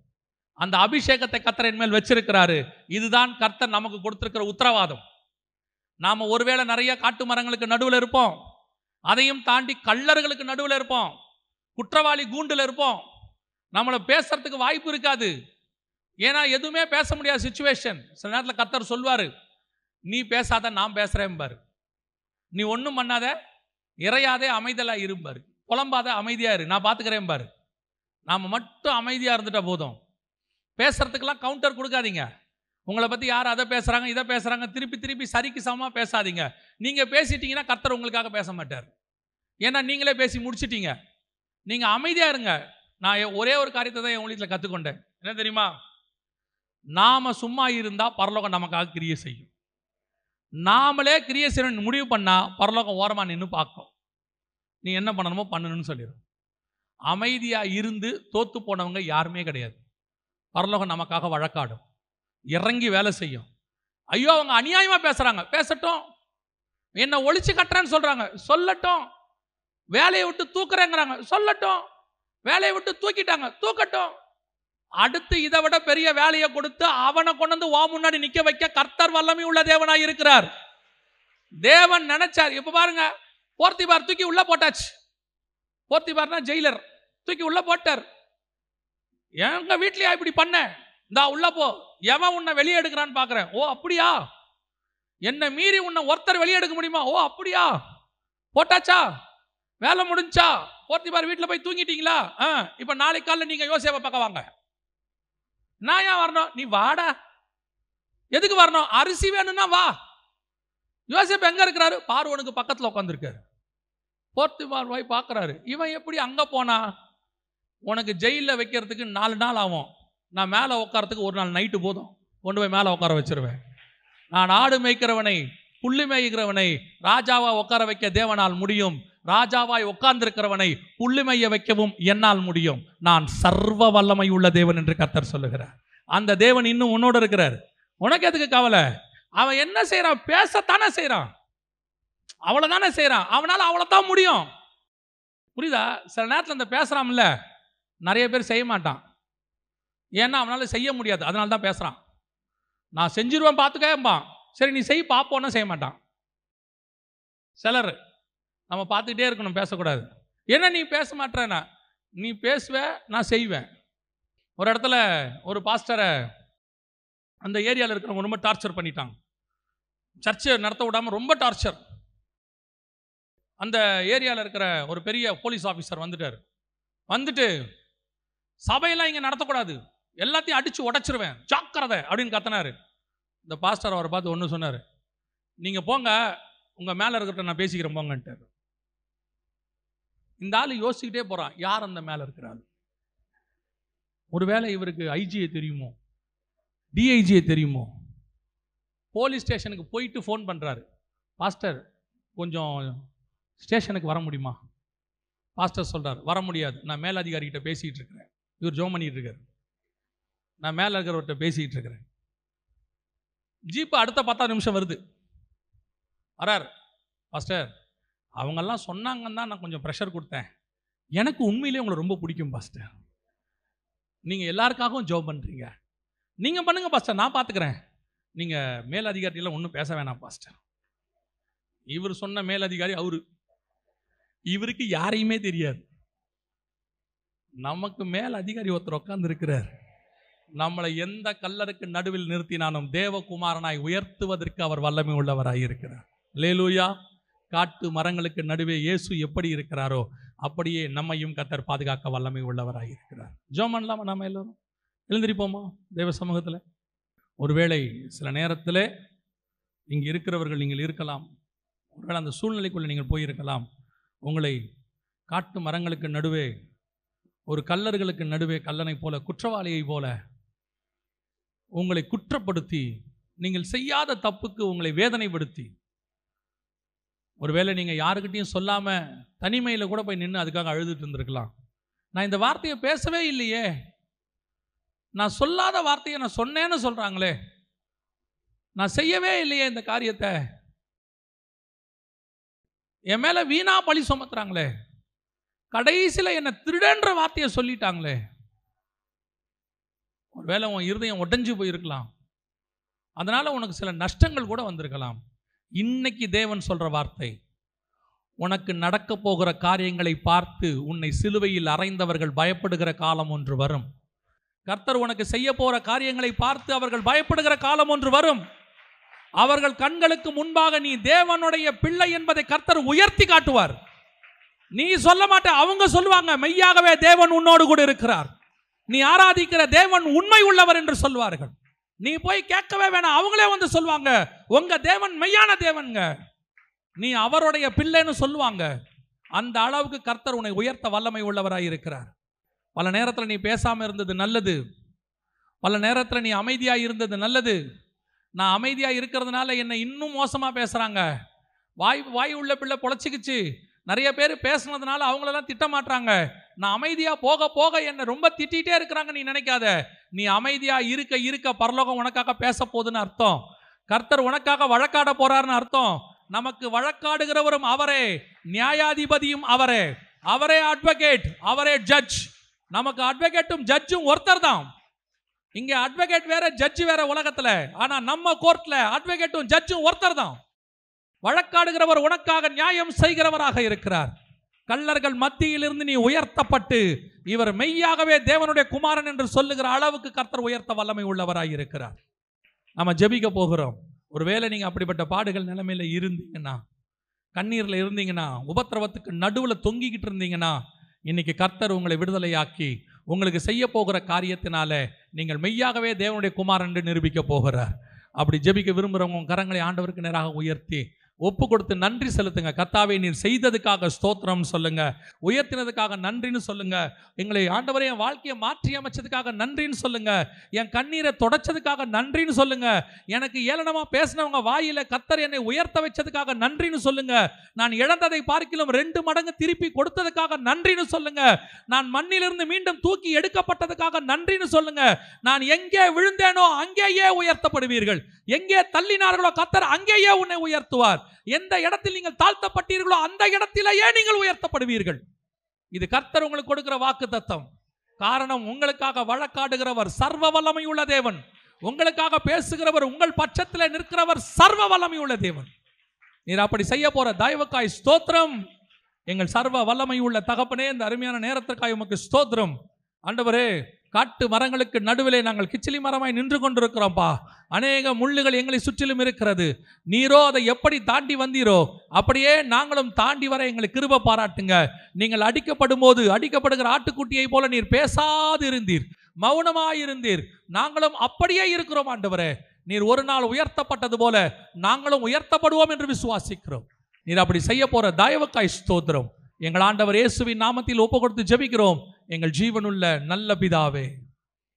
அந்த அபிஷேகத்தை கர்த்தர் என் மேல் வச்சிருக்கிறாரு. இதுதான் கர்த்தர் நமக்கு கொடுத்திருக்கிற உத்தரவாதம். நாம ஒருவேளை நிறைய காட்டு மரங்களுக்கு நடுவில் இருப்போம், அதையும் தாண்டி கள்ளர்களுக்கு நடுவில் இருப்போம், குற்றவாளி கூண்டில் இருப்போம். நம்மளை பேசுறதுக்கு வாய்ப்பு இருக்காது, ஏன்னா எதுவுமே பேச முடியாத சிச்சுவேஷன். சில நேரத்தில் கர்த்தர் சொல்வார், நீ பேசாத நான் பேசுகிறேன் பாரு, நீ ஒன்றும் பண்ணாத, இறையாதே, அமைதலாக இருப்பார், புலம்பாத, அமைதியாக இரு, நான் பார்த்துக்கிறேன் பாரு. நாம் மட்டும் அமைதியாக இருந்துட்டால் போதும். பேசுறதுக்கெல்லாம் கவுண்டர் கொடுக்காதீங்க. உங்களை பற்றி யார் அதை பேசுகிறாங்க இதை பேசுகிறாங்க திருப்பி சரிக்கு சமமாக பேசாதீங்க. நீங்கள் பேசிட்டீங்கன்னா கர்த்தர் உங்களுக்காக பேச மாட்டார், ஏன்னா நீங்களே பேசி முடிச்சிட்டீங்க. நீங்கள் அமைதியாக இருங்க. நான் ஒரே ஒரு காரியத்தை தான் என் வீட்டில் கற்றுக்கொண்டேன், என்ன தெரியுமா? நாம் சும்மா இருந்தால் பரலோகம் நமக்காக கிரியை செய்யும். நாமளே கிரியை செய்யணும்னு முடிவு பண்ணால் பரலோகம் ஓரமாக நின்று பார்க்கும், நீ என்ன பண்ணணுமோ பண்ணணும்னு சொல்லிடும். அமைதியாக இருந்து தோற்று போனவங்க யாருமே கிடையாது. பரலோகம் நமக்காக வழக்காடும், இறங்கி வேலை செய்யும். ஐயோ அவங்க அநியாயமாக பேசுகிறாங்க, பேசட்டும். என்னை ஒழிச்சு கட்டுறேன்னு சொல்கிறாங்க, சொல்லட்டும். வேலையை விட்டு தூக்குறேங்கிறாங்க, சொல்லட்டும். வேலையை விட்டு தூக்கிட்டாங்க, தூக்கட்டும். அடுத்து இதை விட பெரிய வேலையை கொடுத்து அவனை கொண்டு வந்து வா முன்னாடி நிற்க வைக்க கர்த்தர் வல்லமை உள்ள தேவனாக இருக்கிறார். தேவன் நினைச்சார். இப்போ பாருங்க, போர்த்திபார் தூக்கி உள்ள போட்டாச்சு. போர்த்திபார்னா ஜெயிலர், தூக்கி உள்ள போட்டார். எங்க வீட்லயா இப்படி பண்ண, இந்தா உள்ள போ, எவன் உன்னை வெளியே எடுக்கிறான்னு பார்க்குறேன். ஓ அப்படியா, என்னை மீறி உன்னை ஒருத்தர் வெளியே எடுக்க முடியுமா? ஓ அப்படியா, போட்டாச்சா, வேலை முடிஞ்சா போர்த்திபார் வீட்டில் போய் தூங்கிட்டீங்களா? இப்போ நாளைக்கு காலையில் நீங்கள் யோசேப்பை பார்க்க வாங்க. நான் ஏன் வரணும்? நீ வாடா. எதுக்கு வரணும்? அரிசி வேணும்னா வா. யோசேப் எங்கே இருக்கிறாரு? பார்வோனுக்கு பக்கத்தில் உட்காந்துருக்காரு. போர்த்திபார் போய் பார்க்குறாரு, இவன் எப்படி அங்கே போனா? உனக்கு ஜெயிலில் வைக்கிறதுக்கு 4 நாள் ஆகும், நான் மேலே உட்காரத்துக்கு 1 நாள் நைட்டு போதும், கொண்டு போய் மேலே உட்கார வச்சிருவேன். நான் ஆடு மேய்க்கிறவனை புள்ளி மேய்கிறவனை ராஜாவா உட்கார வைக்க தேவனால் முடியும், ராஜாவாய் உட்கார்ந்திருக்கிறவனை புள்ளிமைய வைக்கவும் என்னால் முடியும். நான் சர்வ வல்லமை உள்ள தேவன் என்று கர்த்தர் சொல்லுகிறார். அந்த தேவன் இன்னும் உன்னோட இருக்கிறார். உனக்கு எதுக்கு கவலை? அவன் என்ன செய்யறான்? பேசத்தானே செய்யறான், அவ்வளவுதானே செய்யறான், அவனால் அவ்வளவுதான் முடியும். புரியுதா? சில நேரத்தில் அந்த பேசுறான்ல, நிறைய பேர் செய்ய மாட்டான், ஏன்னா அவனால செய்ய முடியாது, அதனால தான் பேசுறான். நான் செஞ்சிருவேன் பார்த்துக்கம்பான். சரி, நீ செய் பார்ப்போன்னா செய்ய மாட்டான். சிலர் நம்ம பார்த்துக்கிட்டே இருக்கணும், பேசக்கூடாது. ஏன்னா நீ பேச மாட்டேன்னா நீ பேசுவ, நான் செய்வேன். ஒரு இடத்துல ஒரு பாஸ்டரை அந்த ஏரியாவில் இருக்கிறவங்க ரொம்ப டார்ச்சர் பண்ணிட்டாங்க. சர்ச்சை நடத்த விடாமல் ரொம்ப டார்ச்சர். அந்த ஏரியாவில் இருக்கிற ஒரு பெரிய போலீஸ் ஆஃபீஸர் வந்துட்டார். வந்துட்டு சபையெல்லாம் இங்கே நடத்தக்கூடாது, எல்லாத்தையும் அடித்து உடைச்சிருவேன், ஜாக்கிரதை அப்படின்னு கத்தினார். இந்த பாஸ்டர் அவரை பார்த்து ஒன்று சொன்னார், நீங்கள் போங்க, உங்கள் மேலே இருக்கிற நான் பேசிக்கிறேன் போங்கன்ட்டார். இந்த ஆள் யோசிச்சுக்கிட்டே போகிறான், யார் அந்த மேலே இருக்கிறாள்? ஒருவேளை இவருக்கு ஐஜியை தெரியுமோ, டிஐஜியை தெரியுமோ? போலீஸ் ஸ்டேஷனுக்கு போயிட்டு ஃபோன் பண்ணுறாரு, பாஸ்டர் கொஞ்சம் ஸ்டேஷனுக்கு வர முடியுமா? பாஸ்டர் சொல்கிறார், வர முடியாது, நான் மேலதிகாரிகிட்ட பேசிகிட்டு இருக்கிறேன். இவர் ஜோம் பண்ணிகிட்டு இருக்கார், நான் மேலே இருக்கிறவர்கிட்ட பேசிகிட்டு இருக்கிறேன். ஜீப்பு அடுத்த 10 நிமிஷம் வருது. வரார், பாஸ்டர் அவங்கெல்லாம் சொன்னாங்கன்னு தான் நான் கொஞ்சம் ப்ரெஷர் கொடுத்தேன், எனக்கு உண்மையிலே உங்களை ரொம்ப பிடிக்கும் பாஸ்டர், நீங்கள் எல்லாருக்காகவும் ஜாப் பண்ணுறீங்க, நீங்கள் பண்ணுங்கள் பாஸ்டர், நான் பார்த்துக்கிறேன், நீங்கள் மேலதிகாரியில் ஒன்றும் பேச வேணாம் பாஸ்டர். இவர் சொன்ன மேலதிகாரி அவரு, இவருக்கு யாரையுமே தெரியாது. நமக்கு மேல் அதிகாரி ஒருத்தர் உட்கார்ந்துருக்கிறார், நம்மளை எந்த கல்லருக்கு நடுவில் நிறுத்தினாலும் தேவகுமாரனாய் உயர்த்துவதற்கு அவர் வல்லமை உள்ளவராயிருக்கிறார். லேலூயா! காட்டு மரங்களுக்கு நடுவே இயேசு எப்படி இருக்கிறாரோ அப்படியே நம்மையும் கர்த்தர் பாதுகாக்க வல்லமை உள்ளவராயிருக்கிறார். ஜோமன்லாமா? நம்ம எல்லோரும் எழுந்திருப்போமா தேவ சமூகத்தில்? ஒருவேளை சில நேரத்தில் இங்கே இருக்கிறவர்கள் நீங்கள் இருக்கலாம், ஒருவேளை அந்த சூழ்நிலைக்குள்ளே நீங்கள் போயிருக்கலாம். உங்களை காட்டு மரங்களுக்கு நடுவே, ஒரு கல்லர்களுக்கு நடுவே, கல்லனை போல, குற்றவாளியை போல உங்களை குற்றப்படுத்தி, நீங்கள் செய்யாத தப்புக்கு உங்களை வேதனைப்படுத்தி, ஒருவேளை நீங்கள் யாருக்கிட்டையும் சொல்லாமல் தனிமையில் கூட போய் நின்று அதுக்காக அழுதுட்டு இருந்திருக்கலாம். நான் இந்த வார்த்தையை பேசவே இல்லையே, நான் சொல்லாத வார்த்தையை நான் சொன்னேன்னு சொல்கிறாங்களே, நான் செய்யவே இல்லையே இந்த காரியத்தை, என் மேலே வீணா பழி சுமத்துறாங்களே, கடைசியில் என்னை திருடன்ற வார்த்தையை சொல்லிட்டாங்களே. ஒருவேளை உன் இருதயம் உடைஞ்சு போயிருக்கலாம், அதனால் உனக்கு சில நஷ்டங்கள் கூட வந்திருக்கலாம். இன்னைக்கு தேவன் சொல்கிற வார்த்தை, உனக்கு நடக்க போகிற காரியங்களை பார்த்து உன்னை சிலுவையில் அறைந்தவர்கள் பயப்படுகிற காலம் ஒன்று வரும். கர்த்தர் உனக்கு செய்ய போகிற காரியங்களை பார்த்து அவர்கள் பயப்படுகிற காலம் ஒன்று வரும். அவர்கள் கண்களுக்கு முன்பாக நீ தேவனுடைய பிள்ளை என்பதை கர்த்தர் உயர்த்தி காட்டுவார். நீ சொல்ல மாட்ட, அவங்க சொல்லுவாங்க, மெய்யாகவே தேவன் உன்னோடு கூட இருக்கிறார், நீ ஆராதிக்கிற தேவன் உண்மை உள்ளவர் என்று சொல்வார்கள். நீ போய் கேட்கவே வேணாம், அவங்களே வந்து சொல்லுவாங்க, உங்க தேவன் மெய்யான தேவன்ங்க, நீ அவருடைய பிள்ளைன்னு சொல்லுவாங்க. அந்த அளவுக்கு கர்த்தர் உன்னை உயர்த்த வல்லமை உள்ளவராய் இருக்கிறார். பல நேரத்தில் நீ பேசாமல் இருந்தது நல்லது, பல நேரத்தில் நீ அமைதியாக இருந்தது நல்லது. நான் அமைதியாக இருக்கிறதுனால என்னை இன்னும் மோசமாக பேசுகிறாங்க, வாய் உள்ள பிள்ளை பொழைச்சிக்கிச்சு, நிறைய பேர் பேசுனதுனால அவங்களெல்லாம் திட்ட மாட்டாங்க, நான் அமைதியாக போக போக என்னை ரொம்ப திட்டிகிட்டே இருக்கிறாங்க. நீ நினைக்காத, நீ அமைதியாக இருக்க இருக்க பரலோகம் உனக்காக பேச போகுதுன்னு அர்த்தம், கர்த்தர் உனக்காக வழக்காட போகிறாருன்னு அர்த்தம். நமக்கு வழக்காடுகிறவரும் அவரே, நியாயாதிபதியும் அவரே, அவரே அட்வொகேட், அவரே ஜட்ஜ். நமக்கு அட்வொகேட்டும் ஜட்ஜும் ஒருத்தர் தான். இங்கே அட்வொகேட் வேற, ஜட்ஜு வேற உலகத்தில். ஆனால் நம்ம கோர்ட்டில் அட்வொகேட்டும் ஜட்ஜும் ஒருத்தர் தான். வழக்காடுகிறவர் உனக்காக நியாயம் செய்கிறவராக இருக்கிறார். கல்லர்கள் மத்தியிலிருந்து நீ உயர்த்தப்பட்டு இவர் மெய்யாகவே தேவனுடைய குமாரன் என்று சொல்லுகிற அளவுக்கு கர்த்தர் உயர்த்த வல்லமை உள்ளவராக இருக்கிறார். நம்ம ஜெபிக்க போகிறோம். ஒருவேளை நீங்கள் அப்படிப்பட்ட பாடுகள் நிலைமையில் இருந்தீங்கன்னா, கண்ணீரில் இருந்தீங்கன்னா, உபத்திரவத்துக்கு நடுவில் தொங்கிக்கிட்டு இருந்தீங்கன்னா, இன்னைக்கு கர்த்தர் உங்களை விடுதலையாக்கி உங்களுக்கு செய்ய போகிற காரியத்தினால நீங்கள் மெய்யாகவே தேவனுடைய குமாரன் என்று நிரூபிக்க போகிறார். அப்படி ஜெபிக்க விரும்புகிறவங்க கரங்களை ஆண்டவருக்கு நேராக உயர்த்தி ஒப்பு கொடுத்து நன்றி செலுத்துங்க. கர்த்தாவே, நீர் செய்ததுக்காக ஸ்தோத்திரம் சொல்லுங்க, உயர்த்தினதுக்காக நன்றின்னு சொல்லுங்க, எங்களை ஆண்டவரே என் வாழ்க்கையை மாற்றி அமைச்சதுக்காக நன்றின்னு சொல்லுங்க, என் கண்ணீரை தொடச்சதுக்காக நன்றின்னு சொல்லுங்க, எனக்கு ஏளனமா பேசினவங்க வாயில கர்த்தர் என்னை உயர்த்த வச்சதுக்காக நன்றின்னு சொல்லுங்க, நான் இழந்ததை பார்க்கிலும் 2 மடங்கு திருப்பி கொடுத்ததுக்காக நன்றின்னு சொல்லுங்க, நான் மண்ணிலிருந்து மீண்டும் தூக்கி எடுக்கப்பட்டதுக்காக நன்றின்னு சொல்லுங்க, நான் எங்கே விழுந்தேனோ அங்கேயே உயர்த்தப்படுவீர்கள், எங்கே தள்ளினார்களோ கர்த்தர் அங்கேயே உன்னை உயர்த்துவார், எந்த இடத்தில் நீங்கள் தாழ்த்தப்பட்டீர்களோ அந்த இடத்திலேயே நீங்கள் உயர்த்தப்படுவீர்கள். இது கர்த்தர் உங்களுக்கு கொடுக்கிற வாக்குத்தத்தம். காரணம், உங்களுக்காக வழக்காடுகிறவர் சர்வ வல்லமையுள்ள தேவன், உங்களுக்காக பேசுகிறவர், உங்கள் பட்சத்தில் நிற்கிறவர் சர்வ வல்லமையுள்ள தேவன். நீர் அப்படி செய்ய போற தயவுக்காய் ஸ்தோத்திரம். எங்கள் சர்வ வல்லமையுள்ள தகப்பனே, இந்த அருமையான நேரத்திற்காய் உமக்கு ஸ்தோத்திரம். ஆண்டவரே, காட்டு மரங்களுக்கு நடுவிலே நாங்கள் கிச்சிலி மரமாய் நின்று கொண்டிருக்கிறோம்ப்பா. அநேக முள்ளுகள் எங்களை சுற்றிலும் இருக்கிறது. நீரோ அதை எப்படி தாண்டி வந்தீரோ அப்படியே நாங்களும் தாண்டி வர எங்களை கிருபை பாராட்டுங்க. நீங்கள் அடிக்கப்படும் போது அடிக்கப்படுகிற ஆட்டுக்குட்டியை போல நீர் பேசாது இருந்தீர், மௌனமாயிருந்தீர். நாங்களும் அப்படியே இருக்கிறோம் ஆண்டவரே. நீர் ஒரு நாள் உயர்த்தப்பட்டது போல நாங்களும் உயர்த்தப்படுவோம் என்று விசுவாசிக்கிறோம். நீர் அப்படி செய்ய போற தயவுக்காய் ஸ்தோத்திரம். எங்கள் ஆண்டவர் இயேசுவின் நாமத்தில் ஒப்பு கொடுத்து ஜெபிக்கிறோம் எங்கள் ஜீவனுள்ள நல்ல பிதாவே.